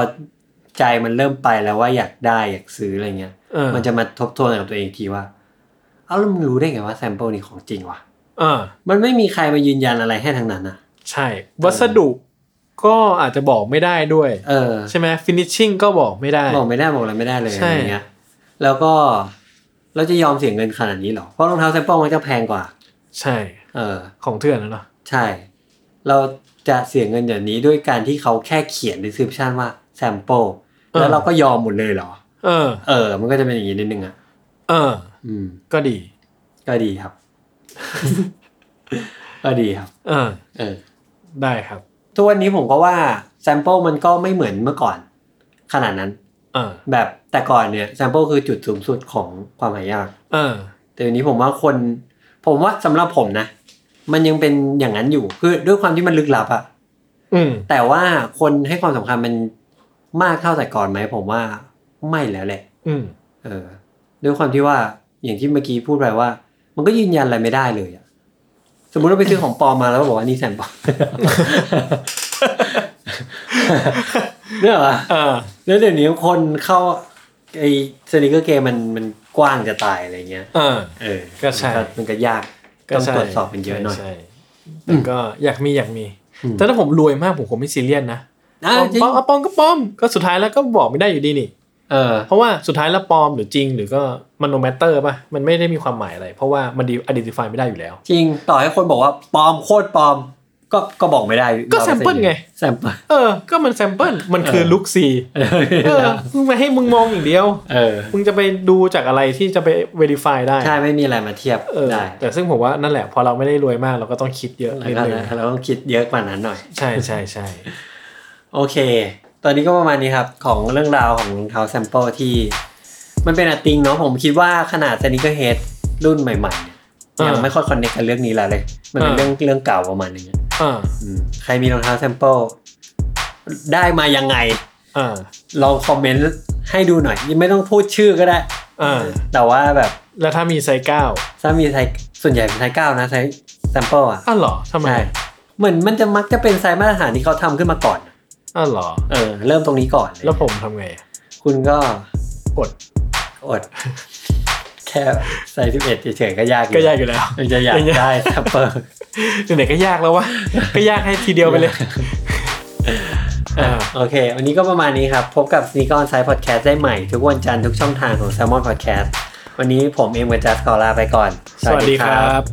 ใจมันเริ่มไปแล้วว่าอยากได้อยากซื้ออะไรเงี้ยมันจะมาทบทวนกับตัวเองทีว่าแล้วมึงรู้ได้ไงว่าแซมเปิลนี้ของจริงวะมันไม่มีใครมายืนยันอะไรให้ทั้งนั้นอ่ะใช่วัสดุก็อาจจะบอกไม่ได้ด้วยใช่ไหมฟินิชชิ่งก็บอกไม่ได้บอกอะไรไม่ได้เลยอย่างเงี้ยแล้วก็เราจะยอมเสียเงินขนาดนี้หรอเพราะรองเท้าแซมเปิลมันจะแพงกว่าใช่ของเถื่อนนะเนาะใช่เราจะเสียเงินอย่างนี้ด้วยการที่เขาแค่เขียน description ว่าแซมเปิลแล้วเราก็ยอมหมดเลยหรอมันก็จะเป็นอย่างนี้นิดนึงอ่ะก็ดีครับได้ครับทุกวันนี้ผมก็ว่าแซมเปิลมันก็ไม่เหมือนเมื่อก่อนขนาดนั้นแบบแต่ก่อนเนี่ยแซมเปิลคือจุดสูงสุดของความหายากแต่วันนี้ผมว่าสำหรับผมนะมันยังเป็นอย่างนั้นอยู่คือด้วยความที่มันลึกลับอ่ะแต่ว่าคนให้ความสำคัญมันมากเท่าแต่ก่อนไหมผมว่าไม่แล้วแหละด้วยความที่ว่าอย่างที่เมื่อกี้พูดไปว่ามันก็ยืนยันอะไรไม่ได้เลยอะสมมุติเราไปซื้อของปลอมมาแล้วบอกว่านี่แซมปลอมเนี่ยเหรอแล้วเดี๋ยวนี้คนเข้าไอ้สนิเกอร์เกมมันกว้างจะตายอะไรเงี้ยก็ใช่มันก็ยากต้องตรวจสอบเป็นเยอะหน่อยแต่ก็อยากมีแต่ถ้าผมรวยมากผมคงไม่ซีเรียสนะปลอมก็ปลอมก็สุดท้ายแล้วก็บอกไม่ได้อยู่ดีนี่เพราะว่าสุดท้ายแล้วปลอมหรือจริงหรือก็มันโนแมตเตอร์ป่ะมันไม่ได้มีความหมายอะไรเพราะว่ามันดีไอเดนติฟายไม่ได้อยู่แล้วจริงต่อให้คนบอกว่าปลอมโคตรปลอมก็บอกไม่ได้ก็แซมเปิลไงแซมเปิลก็มันแซมเปิลมันคือลุคซีมึงมาให้มึงมองอย่างเดียวมึงจะไปดูจากอะไรที่จะไป verify ได้ใช่ไม่มีอะไรมาเทียบได้แต่ซึ่งผมว่านั่นแหละพอเราไม่ได้รวยมากเราก็ต้องคิดเยอะนิดนึงเราต้องคิดเยอะกว่านั้นหน่อยใช่ๆๆโอเคตอนนี้ก็ประมาณนี้ครับของเรื่องราวของรองเท้าแซมเปิลที่มันเป็นอะติงเนาะผมคิดว่าขนาดสนิเกอร์เฮดรุ่นใหม่ๆยังไม่ค่อยคอนเนคกับเรื่องนี้เลยมันเป็นเรื่องเก่าประมาณนึงใครมีรองเท้าแซมเปิลได้มายังไงลองคอมเมนต์ให้ดูหน่อยยังไม่ต้องพูดชื่อก็ได้แต่ว่าแบบแล้วถ้ามีไซส์9ถ้ามีไซส์ส่วนใหญ่เป็นไซส์9นะไซส์แซมเปิลอ่ะเหรอทำไมเหมือนมันจะมักจะเป็นไซส์มาตรฐานที่เขาทำขึ้นมาก่อนหรอเริ่มตรงนี้ก่อนแล้วผมทำไงคุณก็อดแค่ใส่11เฉยๆก็ยากอยู่แล้วมันจะอยากได้แซมเปิลไหนๆก็ยากแล้ววะก็ยากให้ทีเดียวไปเลยโอเควันนี้ก็ประมาณนี้ครับพบกับ Sneaker On Site Podcast ได้ใหม่ทุกวันจันทร์ทุกช่องทางของ Salmon Podcast วันนี้ผมเอ็มกับจัสขอลาไปก่อนสวัสดีครับ